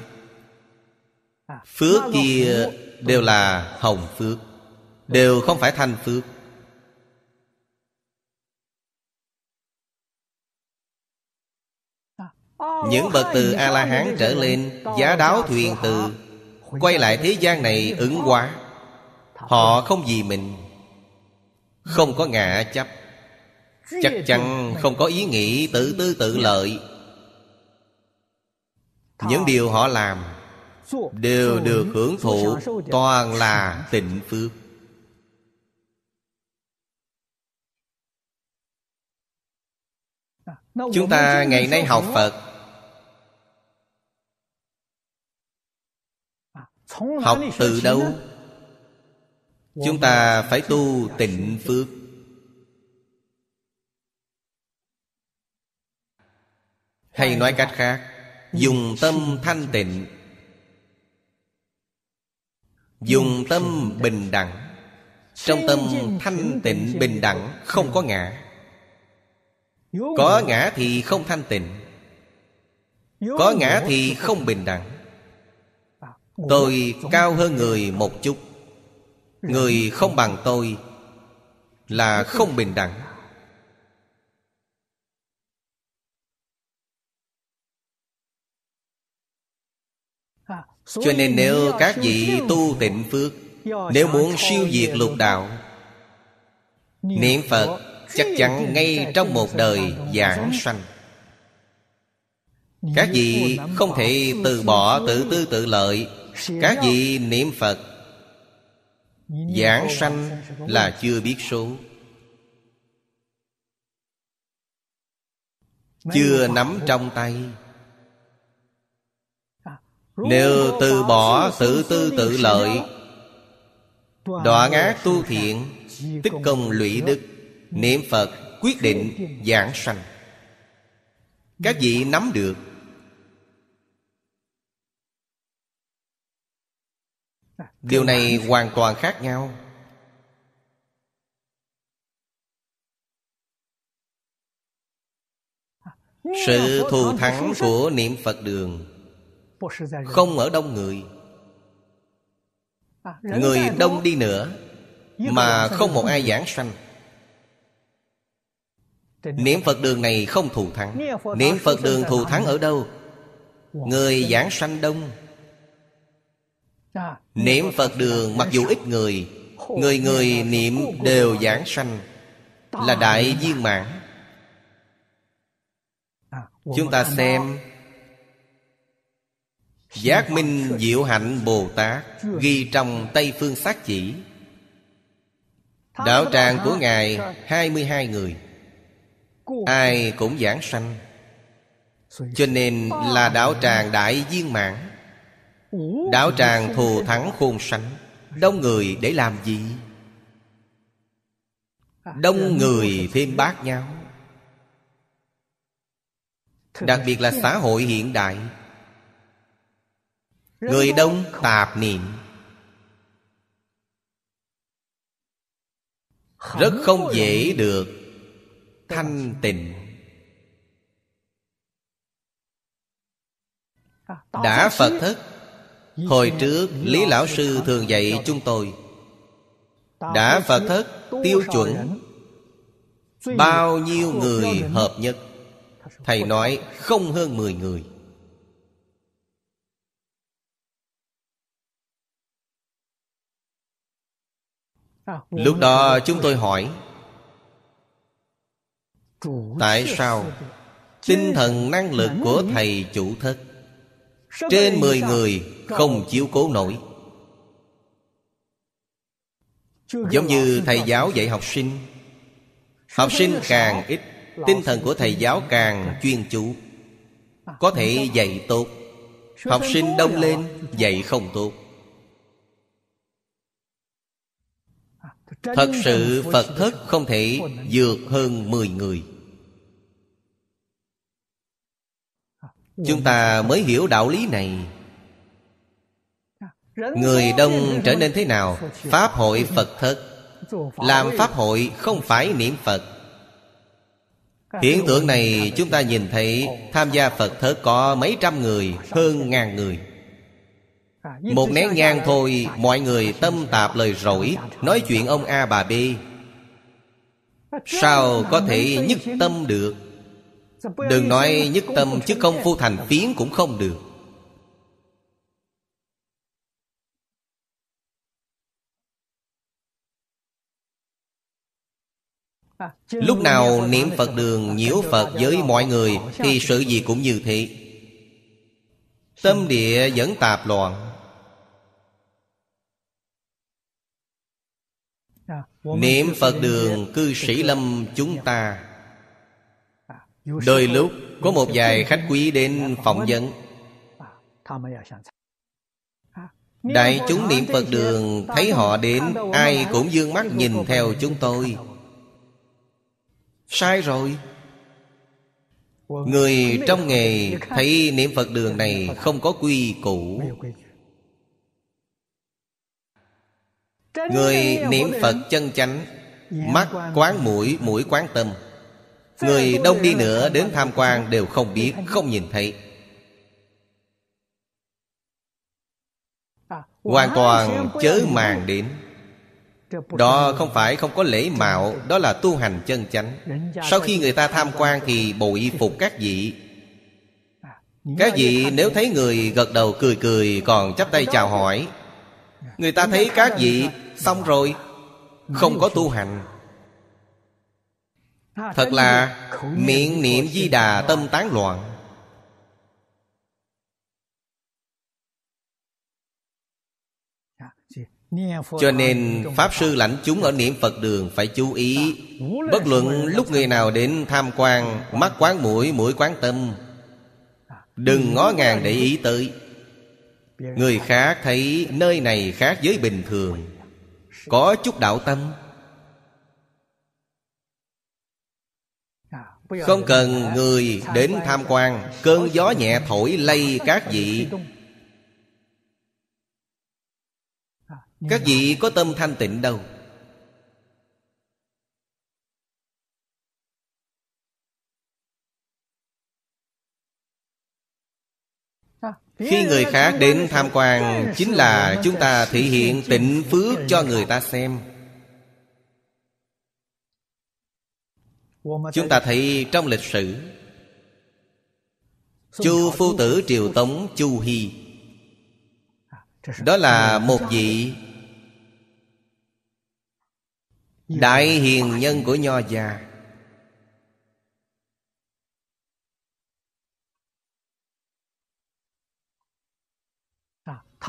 Phước kia đều là hồng phước, đều không phải thanh phước. Những bậc từ A-la-hán trở lên, giá đáo thuyền từ, quay lại thế gian này ứng hóa. Họ không vì mình, không có ngã chấp, chắc chắn không có ý nghĩ tự tư tự lợi. Những điều họ làm đều được hưởng thụ, toàn là tịnh phước. Chúng ta ngày nay học Phật, học từ đâu? Chúng ta phải tu tịnh phước. Hay nói cách khác, dùng tâm thanh tịnh, dùng tâm bình đẳng. Trong tâm thanh tịnh bình đẳng, không có ngã. Có ngã thì không thanh tịnh, có ngã thì không bình đẳng. Tôi cao hơn người một chút, người không bằng tôi, là không bình đẳng. Cho nên nếu các vị tu tịnh phước, nếu muốn siêu diệt lục đạo, niệm Phật chắc chắn ngay trong một đời giảng sanh. Các vị không thể từ bỏ tự tư tự lợi. Các vị niệm Phật giảng sanh là chưa biết số, chưa nắm trong tay. Nếu từ bỏ tự tư tự lợi, đoạn ác tu thiện, tích công lũy đức, niệm Phật quyết định giảng sanh. Các vị nắm được. Điều này hoàn toàn khác nhau. Sự thù thắng của niệm Phật đường không ở đông người. Người đông đi nữa mà không một ai giảng sanh, niệm Phật đường này không thù thắng. Niệm Phật đường thù thắng ở đâu? Người giảng sanh đông. Niệm Phật đường mặc dù ít người, người người niệm đều giảng sanh, là đại viên mãn. Chúng ta xem Giác Minh Diệu Hạnh Bồ Tát ghi trong Tây Phương Sát Chỉ, đạo tràng của Ngài 22 người, ai cũng giảng sanh. Cho nên là đạo tràng đại viên mãn, đạo tràng thù thắng khôn sánh. Đông người để làm gì? Đông người thêm bát nhau. Đặc biệt là xã hội hiện đại, người đông tạp niệm, rất không dễ được thanh tịnh. Đã Phật thức, hồi trước Lý Lão Sư thường dạy chúng tôi, đã Phật thức tiêu chuẩn bao nhiêu người hợp nhất? Thầy nói không hơn 10 người. Lúc đó chúng tôi hỏi, tại sao tinh thần năng lực của thầy chủ thất trên 10 người không chiếu cố nổi? Giống như thầy giáo dạy học sinh, học sinh càng ít, tinh thần của thầy giáo càng chuyên chú, có thể dạy tốt. Học sinh đông lên, dạy không tốt. Thật sự Phật thức không thể vượt hơn 10 người. Chúng ta mới hiểu đạo lý này. Người đông trở nên thế nào? Pháp hội Phật thật. Làm pháp hội không phải niệm Phật. Hiện tượng này chúng ta nhìn thấy. Tham gia Phật thất có mấy trăm người, hơn ngàn người. Một nén nhang thôi, mọi người tâm tạp lời rỗi, nói chuyện ông A bà B. Sao có thể nhất tâm được? Đừng nói nhất tâm, chứ không phu thành tiếng cũng không được. Lúc nào niệm Phật đường nhiễu Phật với mọi người thì sự gì cũng như thế. Tâm địa vẫn tạp loạn. Niệm Phật đường cư sĩ Lâm chúng ta, đôi lúc có một vài khách quý đến phỏng vấn. Đại chúng niệm Phật đường thấy họ đến, ai cũng dương mắt nhìn theo chúng tôi. Sai rồi. Người trong nghề thấy niệm Phật đường này không có quy củ. Người niệm Phật chân chánh, mắt quán mũi, mũi quán tâm. Người đông đi nữa đến tham quan đều không biết, không nhìn thấy. Hoàn toàn chớ màng đến. Đó không phải không có lễ mạo, đó là tu hành chân chánh. Sau khi người ta tham quan thì bội phục các vị. Các vị nếu thấy người gật đầu cười cười còn chắp tay chào hỏi, người ta thấy các vị xong rồi, không có tu hành. Thật là miệng niệm Di Đà tâm tán loạn. Cho nên Pháp Sư lãnh chúng ở niệm Phật đường phải chú ý. Bất luận lúc người nào đến tham quan, mắt quán mũi, mũi quán tâm, đừng ngó ngàng để ý tới. Người khác thấy nơi này khác với bình thường, có chút đạo tâm. Không cần người đến tham quan cơn gió nhẹ thổi lay các vị, các vị có tâm thanh tịnh đâu. Khi người khác đến tham quan, chính là chúng ta thể hiện tịnh phước cho người ta xem. Chúng ta thấy trong lịch sử, Chu Phu Tử Triều Tống Chu Hy, đó là một vị đại hiền nhân của Nho gia.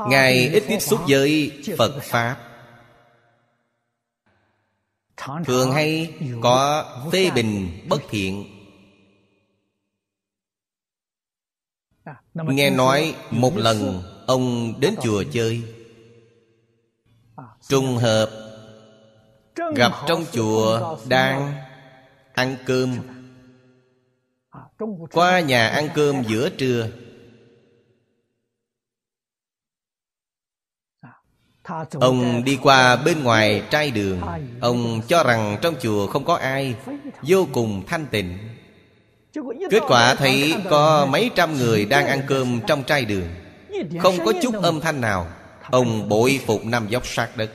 Ngài ít tiếp xúc với Phật Pháp, thường hay có phê bình bất thiện. Nghe nói một lần ông đến chùa chơi, trùng hợp gặp trong chùa đang ăn cơm. Qua nhà ăn cơm giữa trưa, ông đi qua bên ngoài trai đường. Ông cho rằng trong chùa không có ai, vô cùng thanh tịnh. Kết quả thấy có mấy trăm người đang ăn cơm trong trai đường, không có chút âm thanh nào. Ông bội phục năm dốc sát đất.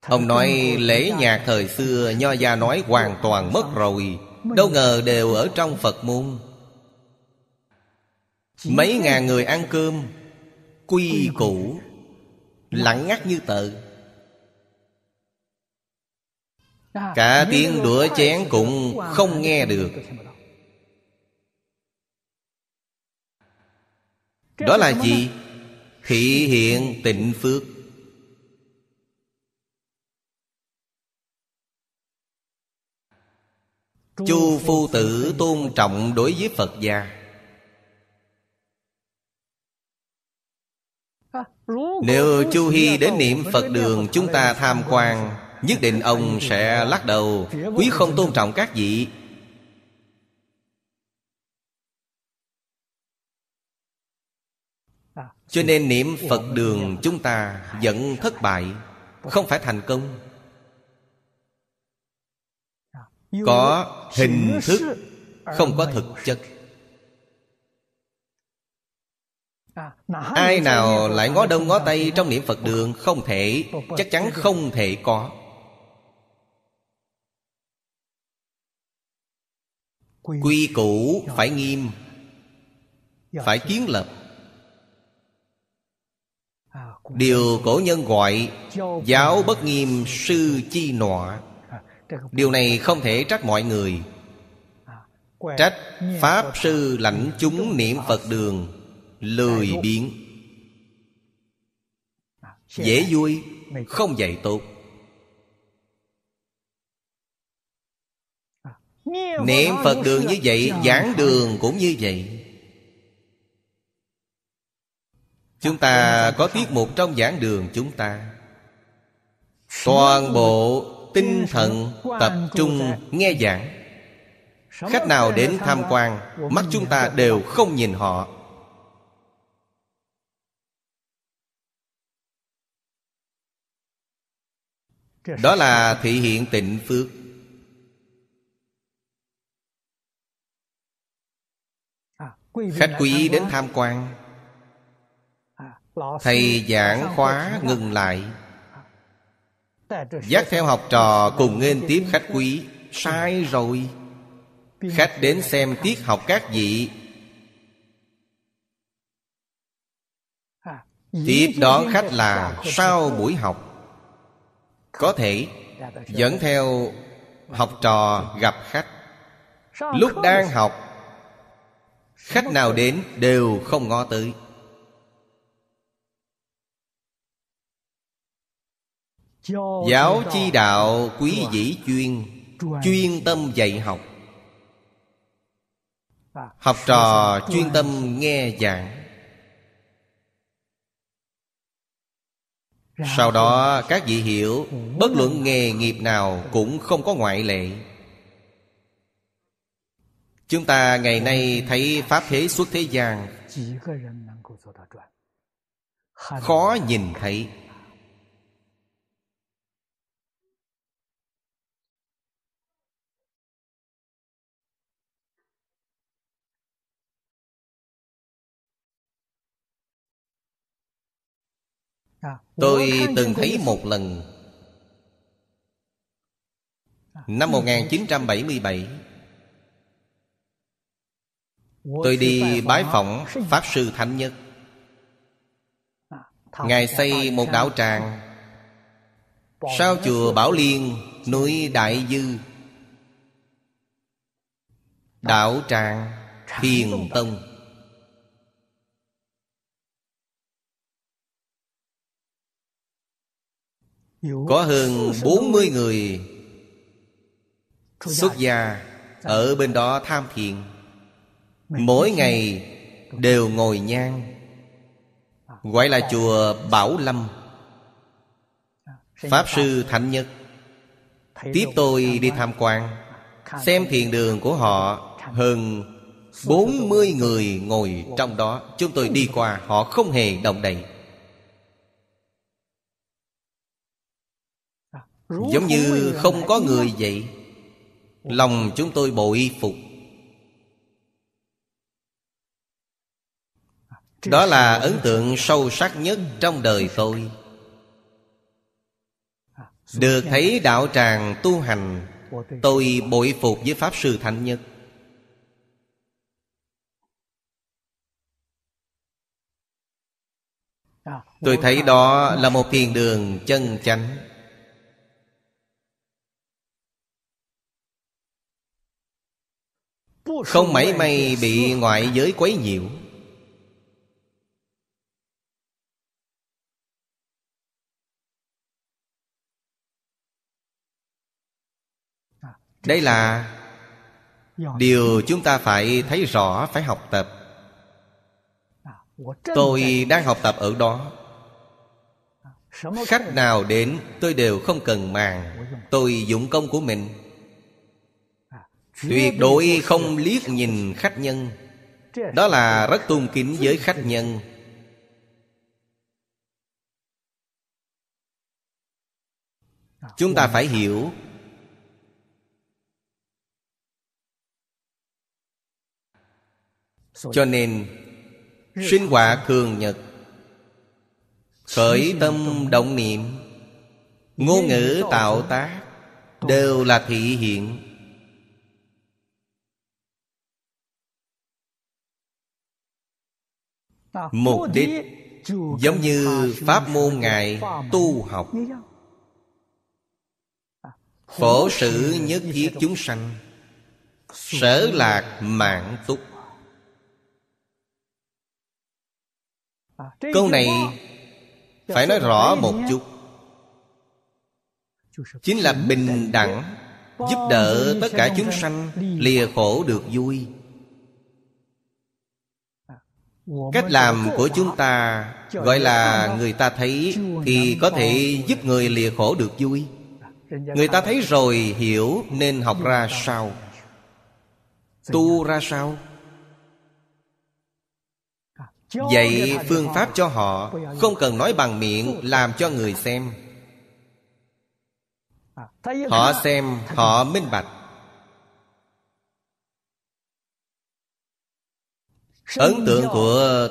Ông nói lễ nhạc thời xưa Nho gia nói hoàn toàn mất rồi, đâu ngờ đều ở trong Phật môn. Mấy ngàn người ăn cơm, quy củ lặng ngắt như tờ. Cả tiếng đũa chén cũng không nghe được. Đó là gì? Thị hiện tịnh phước. Chu Phu Tử tôn trọng đối với Phật gia. Nếu Chu Hy đến niệm Phật đường chúng ta tham quan, nhất định ông sẽ lắc đầu, quý không tôn trọng các vị. Cho nên niệm Phật đường chúng ta vẫn thất bại, không phải thành công. Có hình thức, không có thực chất. Ai nào lại ngó đông ngó tây trong niệm Phật đường? Không thể, chắc chắn không thể có. Quy củ phải nghiêm, phải kiến lập. Điều cổ nhân gọi giáo bất nghiêm sư chi nọa. Điều này không thể trách mọi người, trách Pháp sư lãnh chúng niệm Phật đường lười biếng, dễ vui, không dạy tốt. Niệm Phật đường như vậy, giảng đường cũng như vậy. Chúng ta có tiết mục trong giảng đường chúng ta toàn bộ tinh thần tập trung nghe giảng. Khách nào đến tham quan, mắt chúng ta đều không nhìn họ. Đó là thị hiện tịnh phước. Khách quý đến tham quan, thầy giảng khóa ngừng lại, dắt theo học trò cùng nghênh tiếp khách quý. Sai rồi. Khách đến xem tiết học các vị, tiếp đón khách là sau buổi học. Có thể dẫn theo học trò gặp khách. Lúc đang học, khách nào đến đều không ngó tới. Giáo chi đạo quý dĩ chuyên, chuyên tâm dạy học. Học trò chuyên tâm nghe giảng. Sau đó các vị hiểu, bất luận nghề nghiệp nào cũng không có ngoại lệ. Chúng ta ngày nay thấy pháp thế xuất thế gian khó nhìn thấy. Tôi từng thấy một lần, năm 1977, tôi đi bái phỏng Pháp Sư Thánh Nhất. Ngài xây một đạo tràng sau chùa Bảo Liên, núi Đại Dư. Đạo tràng Thiền Tông. Có hơn 40 người xuất gia ở bên đó tham thiền. Mỗi ngày đều ngồi nhang, gọi là chùa Bảo Lâm. Pháp Sư Thánh Nhất tiếp tôi đi tham quan, xem thiền đường của họ. Hơn 40 người ngồi trong đó. Chúng tôi đi qua, họ không hề động đậy, giống như không có người vậy. Lòng chúng tôi bội phục. Đó là ấn tượng sâu sắc nhất trong đời tôi. Được thấy đạo tràng tu hành, tôi bội phục với Pháp Sư Thánh Nhất. Tôi thấy đó là một thiền đường chân chánh. Không mảy may bị ngoại giới quấy nhiễu. Đây là điều chúng ta phải thấy rõ, phải học tập. Tôi đang học tập ở đó. Khách nào đến tôi đều không cần màng. Tôi dụng công của mình, tuyệt đối không liếc nhìn khách nhân. Đó là rất tôn kính với khách nhân. Chúng ta phải hiểu cho nên sinh hoạt thường nhật, khởi tâm động niệm, ngôn ngữ tạo tác đều là thị hiện. Mục đích giống như pháp môn Ngài tu học, phổ sự nhất thiết chúng sanh, sở lạc mãn túc. Câu này phải nói rõ một chút, chính là bình đẳng, giúp đỡ tất cả chúng sanh lìa khổ được vui. Cách làm của chúng ta gọi là người ta thấy thì có thể giúp người lìa khổ được vui. Người ta thấy rồi hiểu nên học ra sao, tu ra sao, dạy phương pháp cho họ, không cần nói bằng miệng, làm cho người xem. Họ xem, họ minh bạch. Ấn tượng của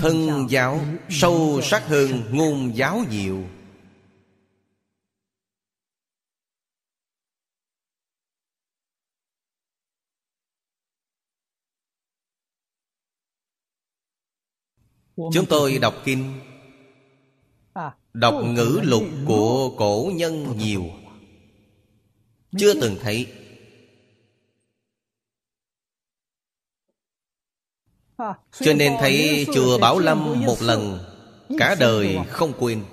thân giáo sâu sắc hơn ngôn giáo diệu. Chúng tôi đọc kinh, đọc ngữ lục của cổ nhân nhiều, chưa từng thấy. Cho nên thấy chùa Bảo Lâm một lần, cả đời không quên.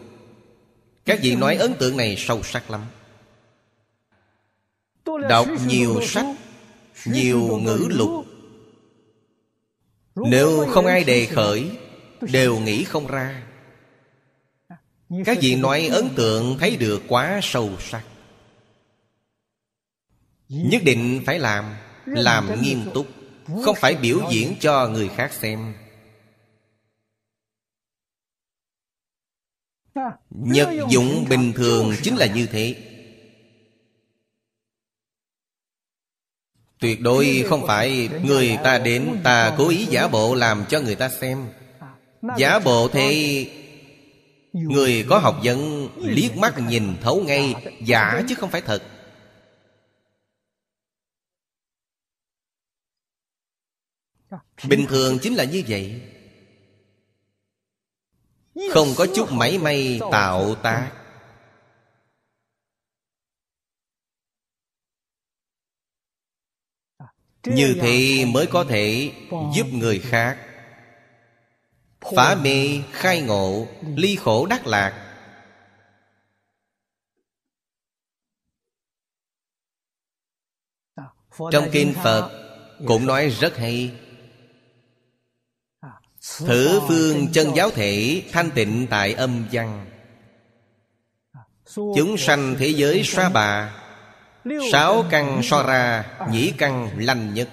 Các vị nói ấn tượng này sâu sắc lắm. Đọc nhiều sách, nhiều ngữ lục, nếu không ai đề khởi đều nghĩ không ra. Các vị nói ấn tượng thấy được quá sâu sắc. Nhất định phải làm nghiêm túc, không phải biểu diễn cho người khác xem. Nhật dụng bình thường chính là như thế, tuyệt đối không phải người ta đến ta cố ý giả bộ làm cho người ta xem. Giả bộ thì người có học vấn liếc mắt nhìn thấu ngay, giả chứ không phải thật. Bình thường chính là như vậy, không có chút mảy may tạo tác. Như thế mới có thể giúp người khác phá mê khai ngộ, ly khổ đắc lạc. Trong kinh Phật cũng nói rất hay: thử phương chân giáo thể, thanh tịnh tại âm văn. Chúng sanh thế giới xoa bà, sáu căn so ra, nhĩ căn lành nhất.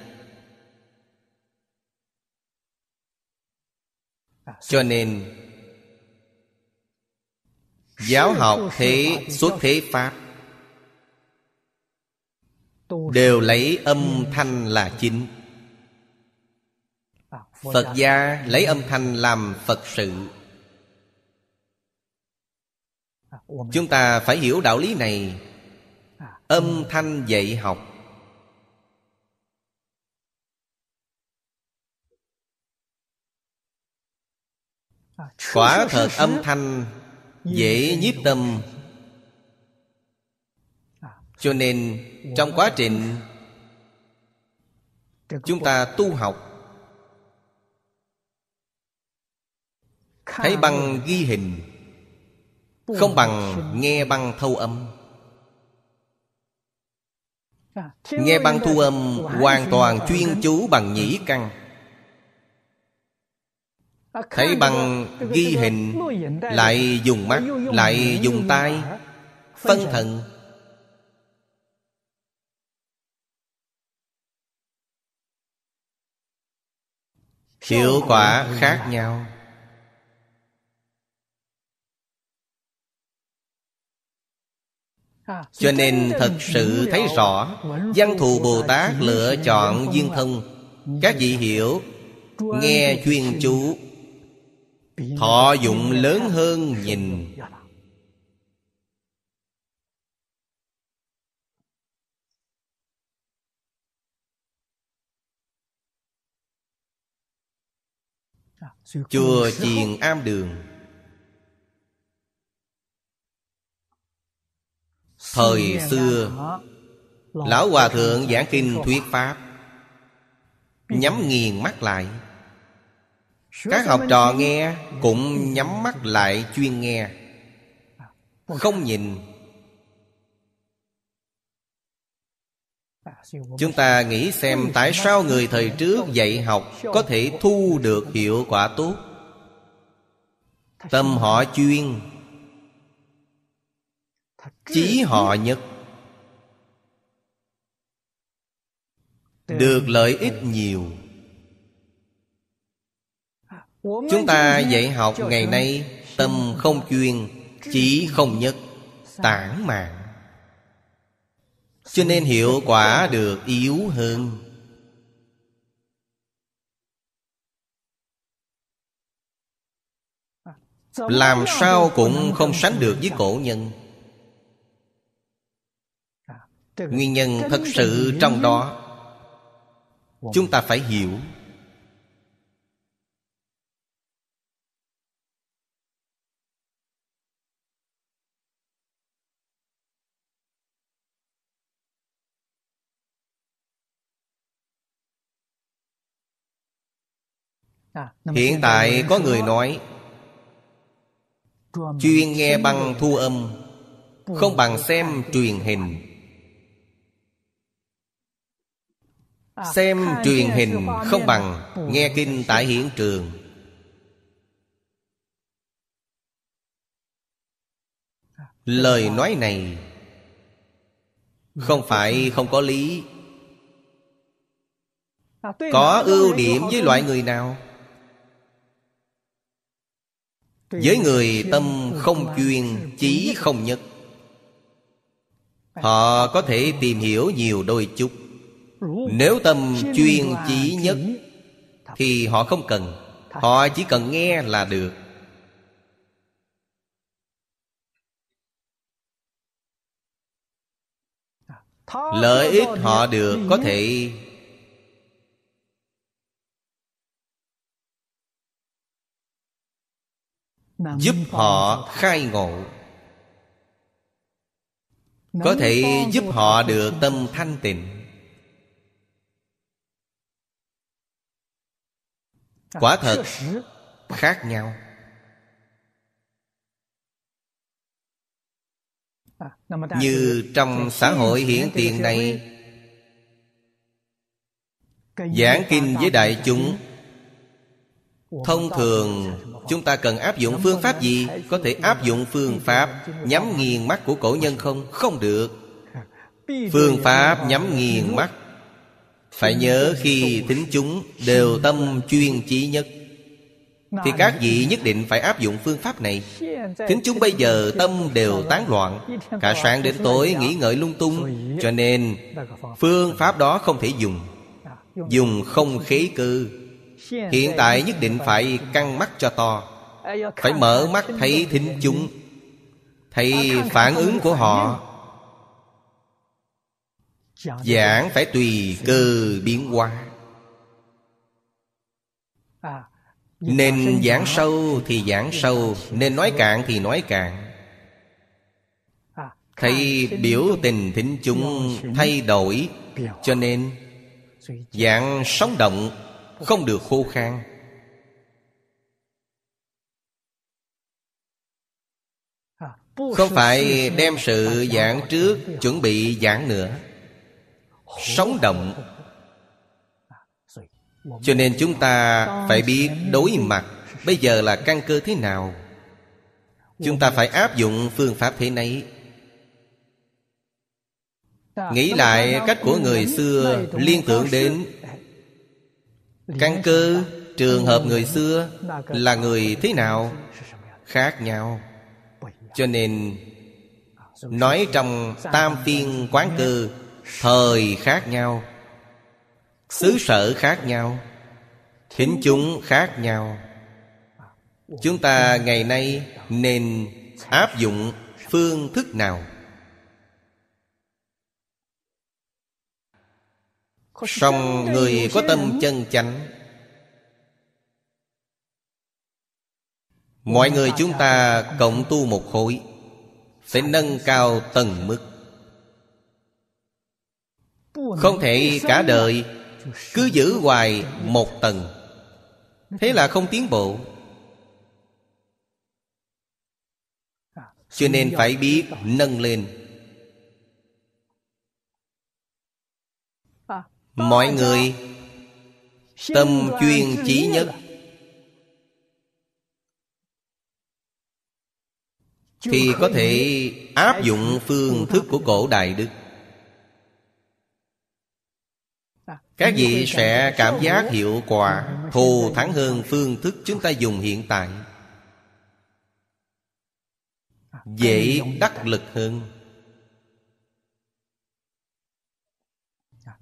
Cho nên giáo học thế xuất thế pháp đều lấy âm thanh là chính. Phật gia lấy âm thanh làm Phật sự. Chúng ta phải hiểu đạo lý này. Âm thanh dạy học, quả thật âm thanh dễ nhiếp tâm. Cho nên trong quá trình chúng ta tu học, thấy bằng ghi hình không bằng nghe bằng thâu âm. Nghe bằng thu âm hoàn toàn chuyên chú bằng nhĩ căn. Thấy bằng ghi hình lại dùng mắt, lại dùng tai, phân thần. Hiệu quả khác nhau. Cho nên thật sự thấy rõ Văn Thù Bồ Tát lựa chọn viên thông. Các vị hiểu, nghe chuyên chú, thọ dụng lớn hơn nhìn. Chùa Chiền Am Đường, thời xưa Lão Hòa Thượng giảng kinh thuyết pháp, nhắm nghiền mắt lại. Các học trò nghe cũng nhắm mắt lại chuyên nghe, không nhìn. Chúng ta nghĩ xem tại sao người thời trước dạy học có thể thu được hiệu quả tốt. Tâm họ chuyên, chí họ nhất, được lợi ích nhiều. Chúng ta dạy học ngày nay tâm không chuyên, chí không nhất, tản mạn, cho nên hiệu quả được yếu hơn. Làm sao cũng không sánh được với cổ nhân. Nguyên nhân thật sự trong đó chúng ta phải hiểu. Hiện tại có người nói chuyên nghe băng thu âm không bằng xem truyền hình. Xem truyền hình không bằng nghe kinh tại hiện trường. Lời nói này không phải không có lý. Có ưu điểm với loại người nào? Với người tâm không chuyên, chí không nhất, họ có thể tìm hiểu nhiều đôi chút. Nếu tâm chuyên chí nhất thì họ không cần, họ chỉ cần nghe là được. Lợi ích họ được có thể giúp họ khai ngộ, có thể giúp họ được tâm thanh tịnh. Quả thật khác nhau. Như trong xã hội hiện tiền này, giảng kinh với đại chúng, thông thường chúng ta cần áp dụng phương pháp gì? Có thể áp dụng phương pháp nhắm nghiền mắt của cổ nhân không? Không được. Phương pháp nhắm nghiền mắt phải nhớ khi thính chúng đều tâm chuyên chí nhất, thì các vị nhất định phải áp dụng phương pháp này. Thính chúng bây giờ tâm đều tán loạn, cả sáng đến tối nghĩ ngợi lung tung, cho nên phương pháp đó không thể dùng, dùng không khế cư. Hiện tại nhất định phải căng mắt cho to, phải mở mắt thấy thính chúng, thấy phản ứng của họ. Giảng phải tùy cơ biến hóa. Nên giảng sâu thì giảng sâu, nên nói cạn thì nói cạn. Thấy biểu tình thính chúng thay đổi, cho nên giảng sống động, không được khô khan. Không phải đem sự giảng trước chuẩn bị giảng nữa. Sống động. Cho nên chúng ta phải biết đối mặt bây giờ là căn cơ thế nào, chúng ta phải áp dụng phương pháp thế này. Nghĩ lại cách của người xưa, liên tưởng đến căn cơ trường hợp người xưa là người thế nào, khác nhau. Cho nên nói trong tam tiên quán cư, thời khác nhau, xứ sở khác nhau, thính chúng khác nhau. Chúng ta ngày nay nên áp dụng phương thức nào? Song người có tâm chân chánh, mọi người chúng ta cộng tu một khối, sẽ nâng cao tầng mức. Không thể cả đời cứ giữ hoài một tầng, thế là không tiến bộ. Cho nên phải biết nâng lên. Mọi người tâm chuyên chí nhất thì có thể áp dụng phương thức của cổ đại đức. Các vị sẽ cảm giác hiệu quả thù thắng hơn phương thức chúng ta dùng hiện tại, dễ đắc lực hơn.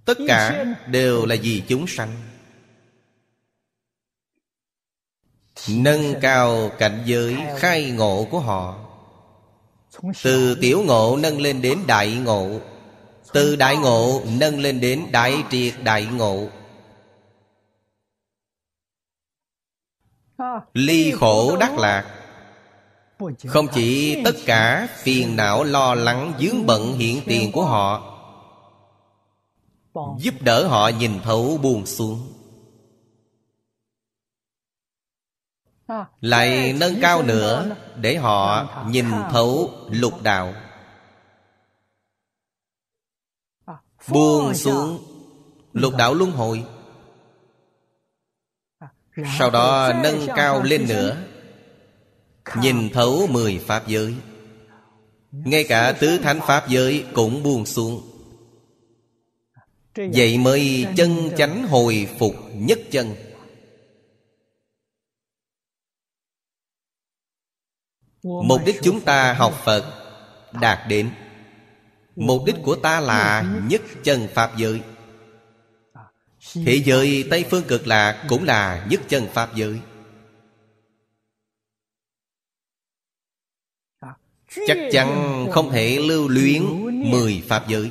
Tất cả đều là vì chúng sanh, nâng cao cảnh giới khai ngộ của họ. Từ tiểu ngộ nâng lên đến đại ngộ, từ đại ngộ nâng lên đến đại triệt đại ngộ. Ly khổ đắc lạc, không chỉ tất cả phiền não lo lắng vướng bận hiện tiền của họ, giúp đỡ họ nhìn thấu buông xuống, lại nâng cao nữa để họ nhìn thấu lục đạo. Buông xuống lục đạo luân hồi, sau đó nâng cao lên nữa, nhìn thấu 10 pháp giới. Ngay cả 4 thánh pháp giới cũng buông xuống. Vậy mới chân chánh hồi phục nhất chân. Mục đích chúng ta học Phật đạt đến. Mục đích của ta là nhất chân pháp giới. Thế giới Tây Phương Cực Lạc cũng là nhất chân pháp giới. Chắc chắn không thể lưu luyến 10 pháp giới,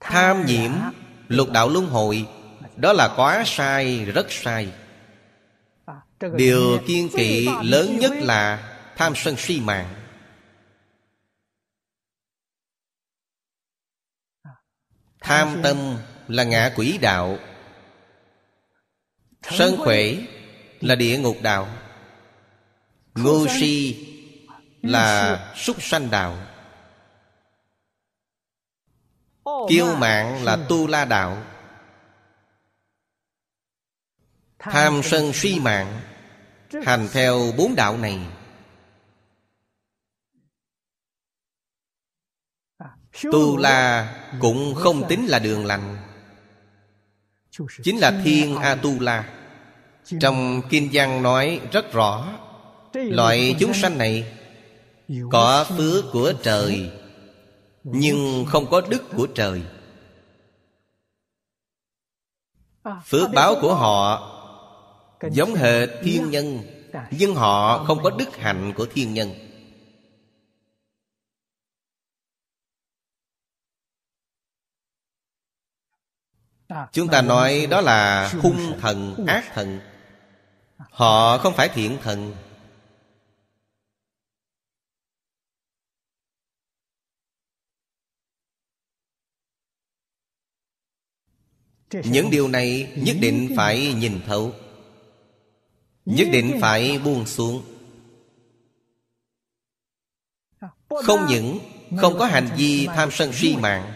tham nhiễm lục đạo luân hồi. Đó là quá sai, rất sai. Điều kiêng kỵ lớn nhất là tham sân si mạng. Tham tâm là ngạ quỷ đạo, sân khỏe là địa ngục đạo, ngu si là súc sanh đạo, kiêu mạn là tu la đạo. Tham sân si mạng hành theo 4 đạo này, tu la cũng không tính là đường lành, chính là thiên a tu la. Trong kinh văn nói rất rõ, loại chúng sanh này có phước của trời nhưng không có đức của trời. Phước báo của họ giống hệt thiên nhân, nhưng họ không có đức hạnh của thiên nhân. Chúng ta nói đó là hung thần, ác thần. Họ không phải thiện thần. Những điều này nhất định phải nhìn thấu, nhất định phải buông xuống. Không những không có hành vi tham sân si mạng,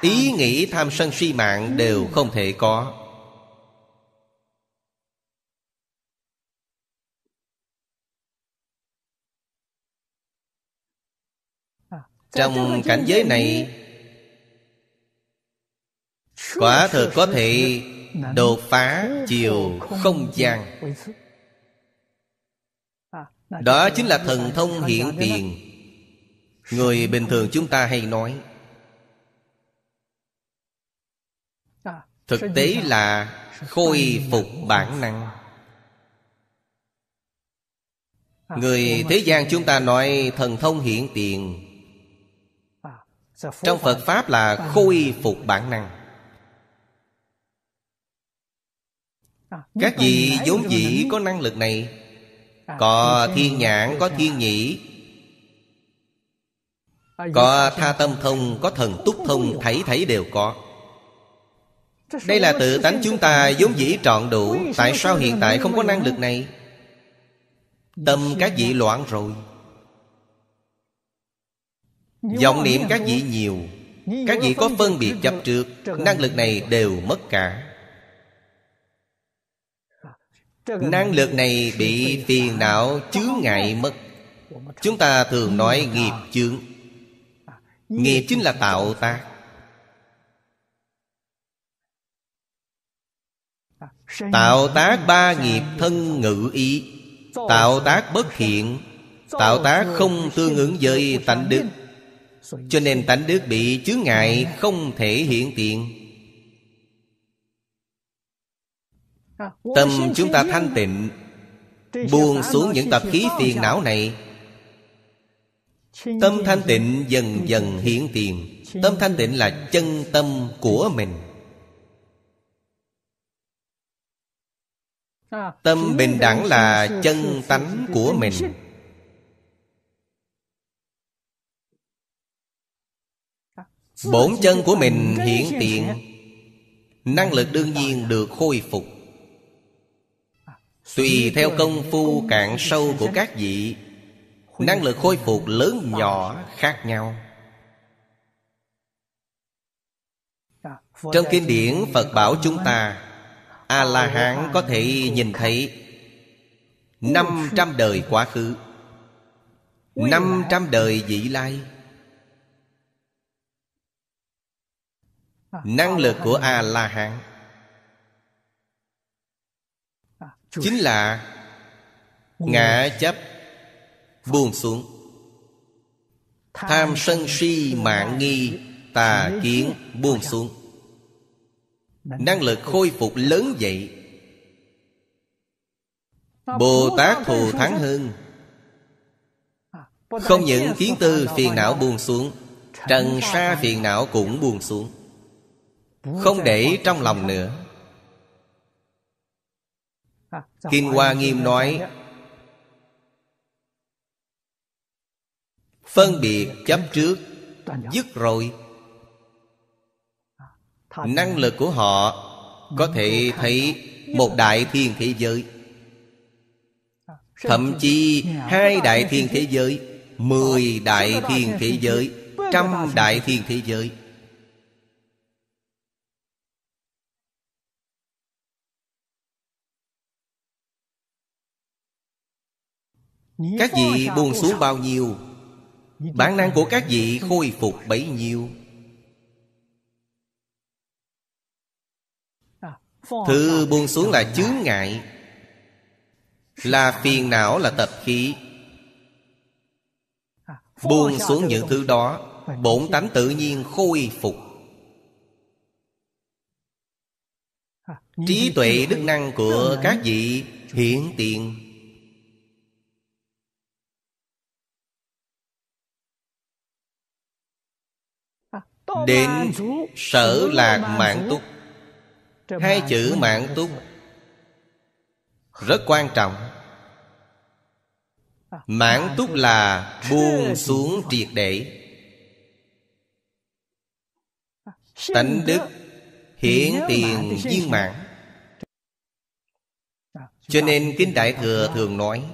ý nghĩ tham sân si mạng đều không thể có. Trong cảnh giới này quả thực có thể đột phá chiều không gian, Đó chính là thần thông hiện tiền. Người bình thường chúng ta hay nói, thực tế là khôi phục bản năng. Người thế gian chúng ta nói thần thông hiện tiền, trong Phật Pháp là khôi phục bản năng. Các vị vốn dĩ có năng lực này, có thiên nhãn, có thiên nhĩ, có tha tâm thông, có thần túc thông, thảy thảy đều có. Đây là tự tánh chúng ta vốn dĩ trọn đủ. Tại sao hiện tại không có năng lực này? Tâm các vị loạn rồi, vọng niệm các vị nhiều, các vị có phân biệt chấp trước, năng lực này đều mất cả. Năng lực này bị phiền não chướng ngại mất. Chúng ta thường nói nghiệp chướng. Nghiệp chính là tạo tác. Tạo tác ba nghiệp thân ngữ ý. Tạo tác bất thiện, tạo tác không tương ứng với tánh đức, cho nên tánh đức bị chướng ngại, không thể hiện tiện. Tâm chúng ta thanh tịnh, buông xuống những tập khí phiền não này. Tâm thanh tịnh dần dần hiện tiền. Tâm thanh tịnh là chân tâm của mình. Tâm bình đẳng là chân tánh của mình. Bổn chân của mình hiện tiền, năng lực đương nhiên được khôi phục. Tùy theo công phu cạn sâu của các vị, năng lực khôi phục lớn nhỏ khác nhau. Trong kinh điển Phật bảo chúng ta, A-la-hán có thể nhìn thấy 500 đời quá khứ, 500 đời vị lai. Năng lực của A-la-hán chính là ngã chấp buông xuống, tham sân si mạn nghi tà kiến buông xuống. Năng lực khôi phục lớn vậy. Bồ Tát thù thắng hơn, không những kiến tư phiền não buông xuống, trần sa phiền não cũng buông xuống, không để trong lòng nữa. Kinh Hoa Nghiêm nói, phân biệt chấp trước dứt rồi. Năng lực của họ có thể thấy một đại thiên thế giới, thậm chí 2 đại thiên thế giới, 10 đại thiên thế giới, 100 đại thiên thế giới. Các vị buông xuống bao nhiêu, bản năng của các vị khôi phục bấy nhiêu. Thứ buông xuống là chướng ngại, là phiền não, là tập khí. Buông xuống những thứ đó, bổn tánh tự nhiên khôi phục. Trí tuệ đức năng của các vị hiện tiền. Đến sở lạc mãn túc. 2 chữ mãn túc rất quan trọng. Mãn túc là buông xuống triệt để. Tánh đức hiển tiền viên mãn. Cho nên Kinh Đại Thừa thường nói,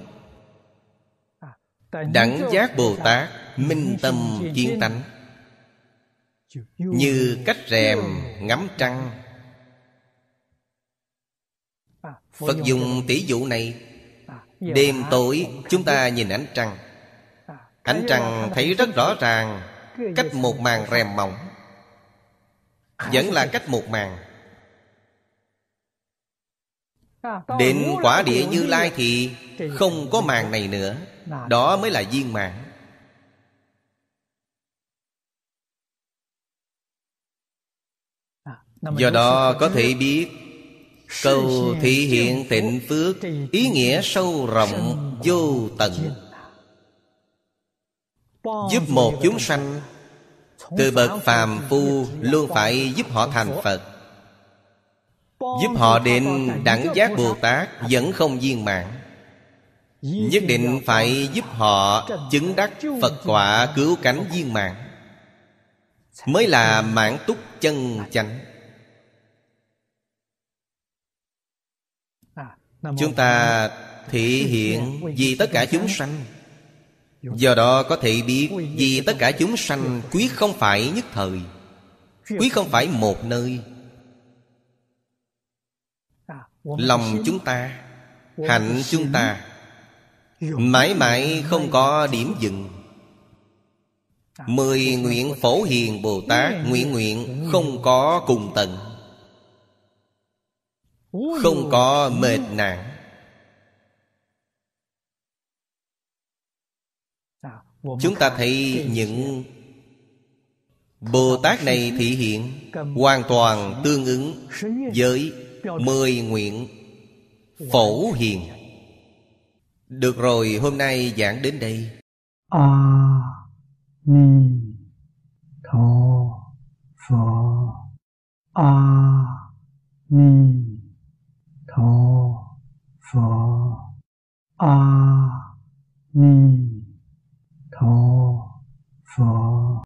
đẳng giác Bồ Tát minh tâm kiến tánh, như cách rèm ngắm trăng. Phật dùng tỷ dụ này. Đêm tối chúng ta nhìn ánh trăng, ánh trăng thấy rất rõ ràng, cách một màn rèm mỏng, vẫn là cách một màn. Đến quả địa Như Lai thì không có màng này nữa, đó mới là viên mãn. Do đó có thể biết câu thị hiện tịnh phước ý nghĩa sâu rộng vô tận, giúp một chúng sanh từ bậc phàm phu luôn phải giúp họ thành Phật, giúp họ đến đẳng giác Bồ Tát vẫn không viên mãn, nhất định phải giúp họ chứng đắc Phật quả cứu cánh viên mãn, mới là mãn túc chân chánh. Chúng ta thị hiện vì tất cả chúng sanh, do đó có thể biết vì tất cả chúng sanh quyết không phải nhất thời, quyết không phải một nơi. Lòng chúng ta, hạnh chúng ta mãi mãi không có điểm dừng. 10 nguyện Phổ Hiền Bồ Tát, nguyện không có cùng tận, không có mệt nạn. Chúng ta thấy những Bồ Tát này thị hiện hoàn toàn tương ứng với 10 nguyện Phổ Hiền. Được rồi, hôm nay giảng đến đây. A Ni Tho Phật.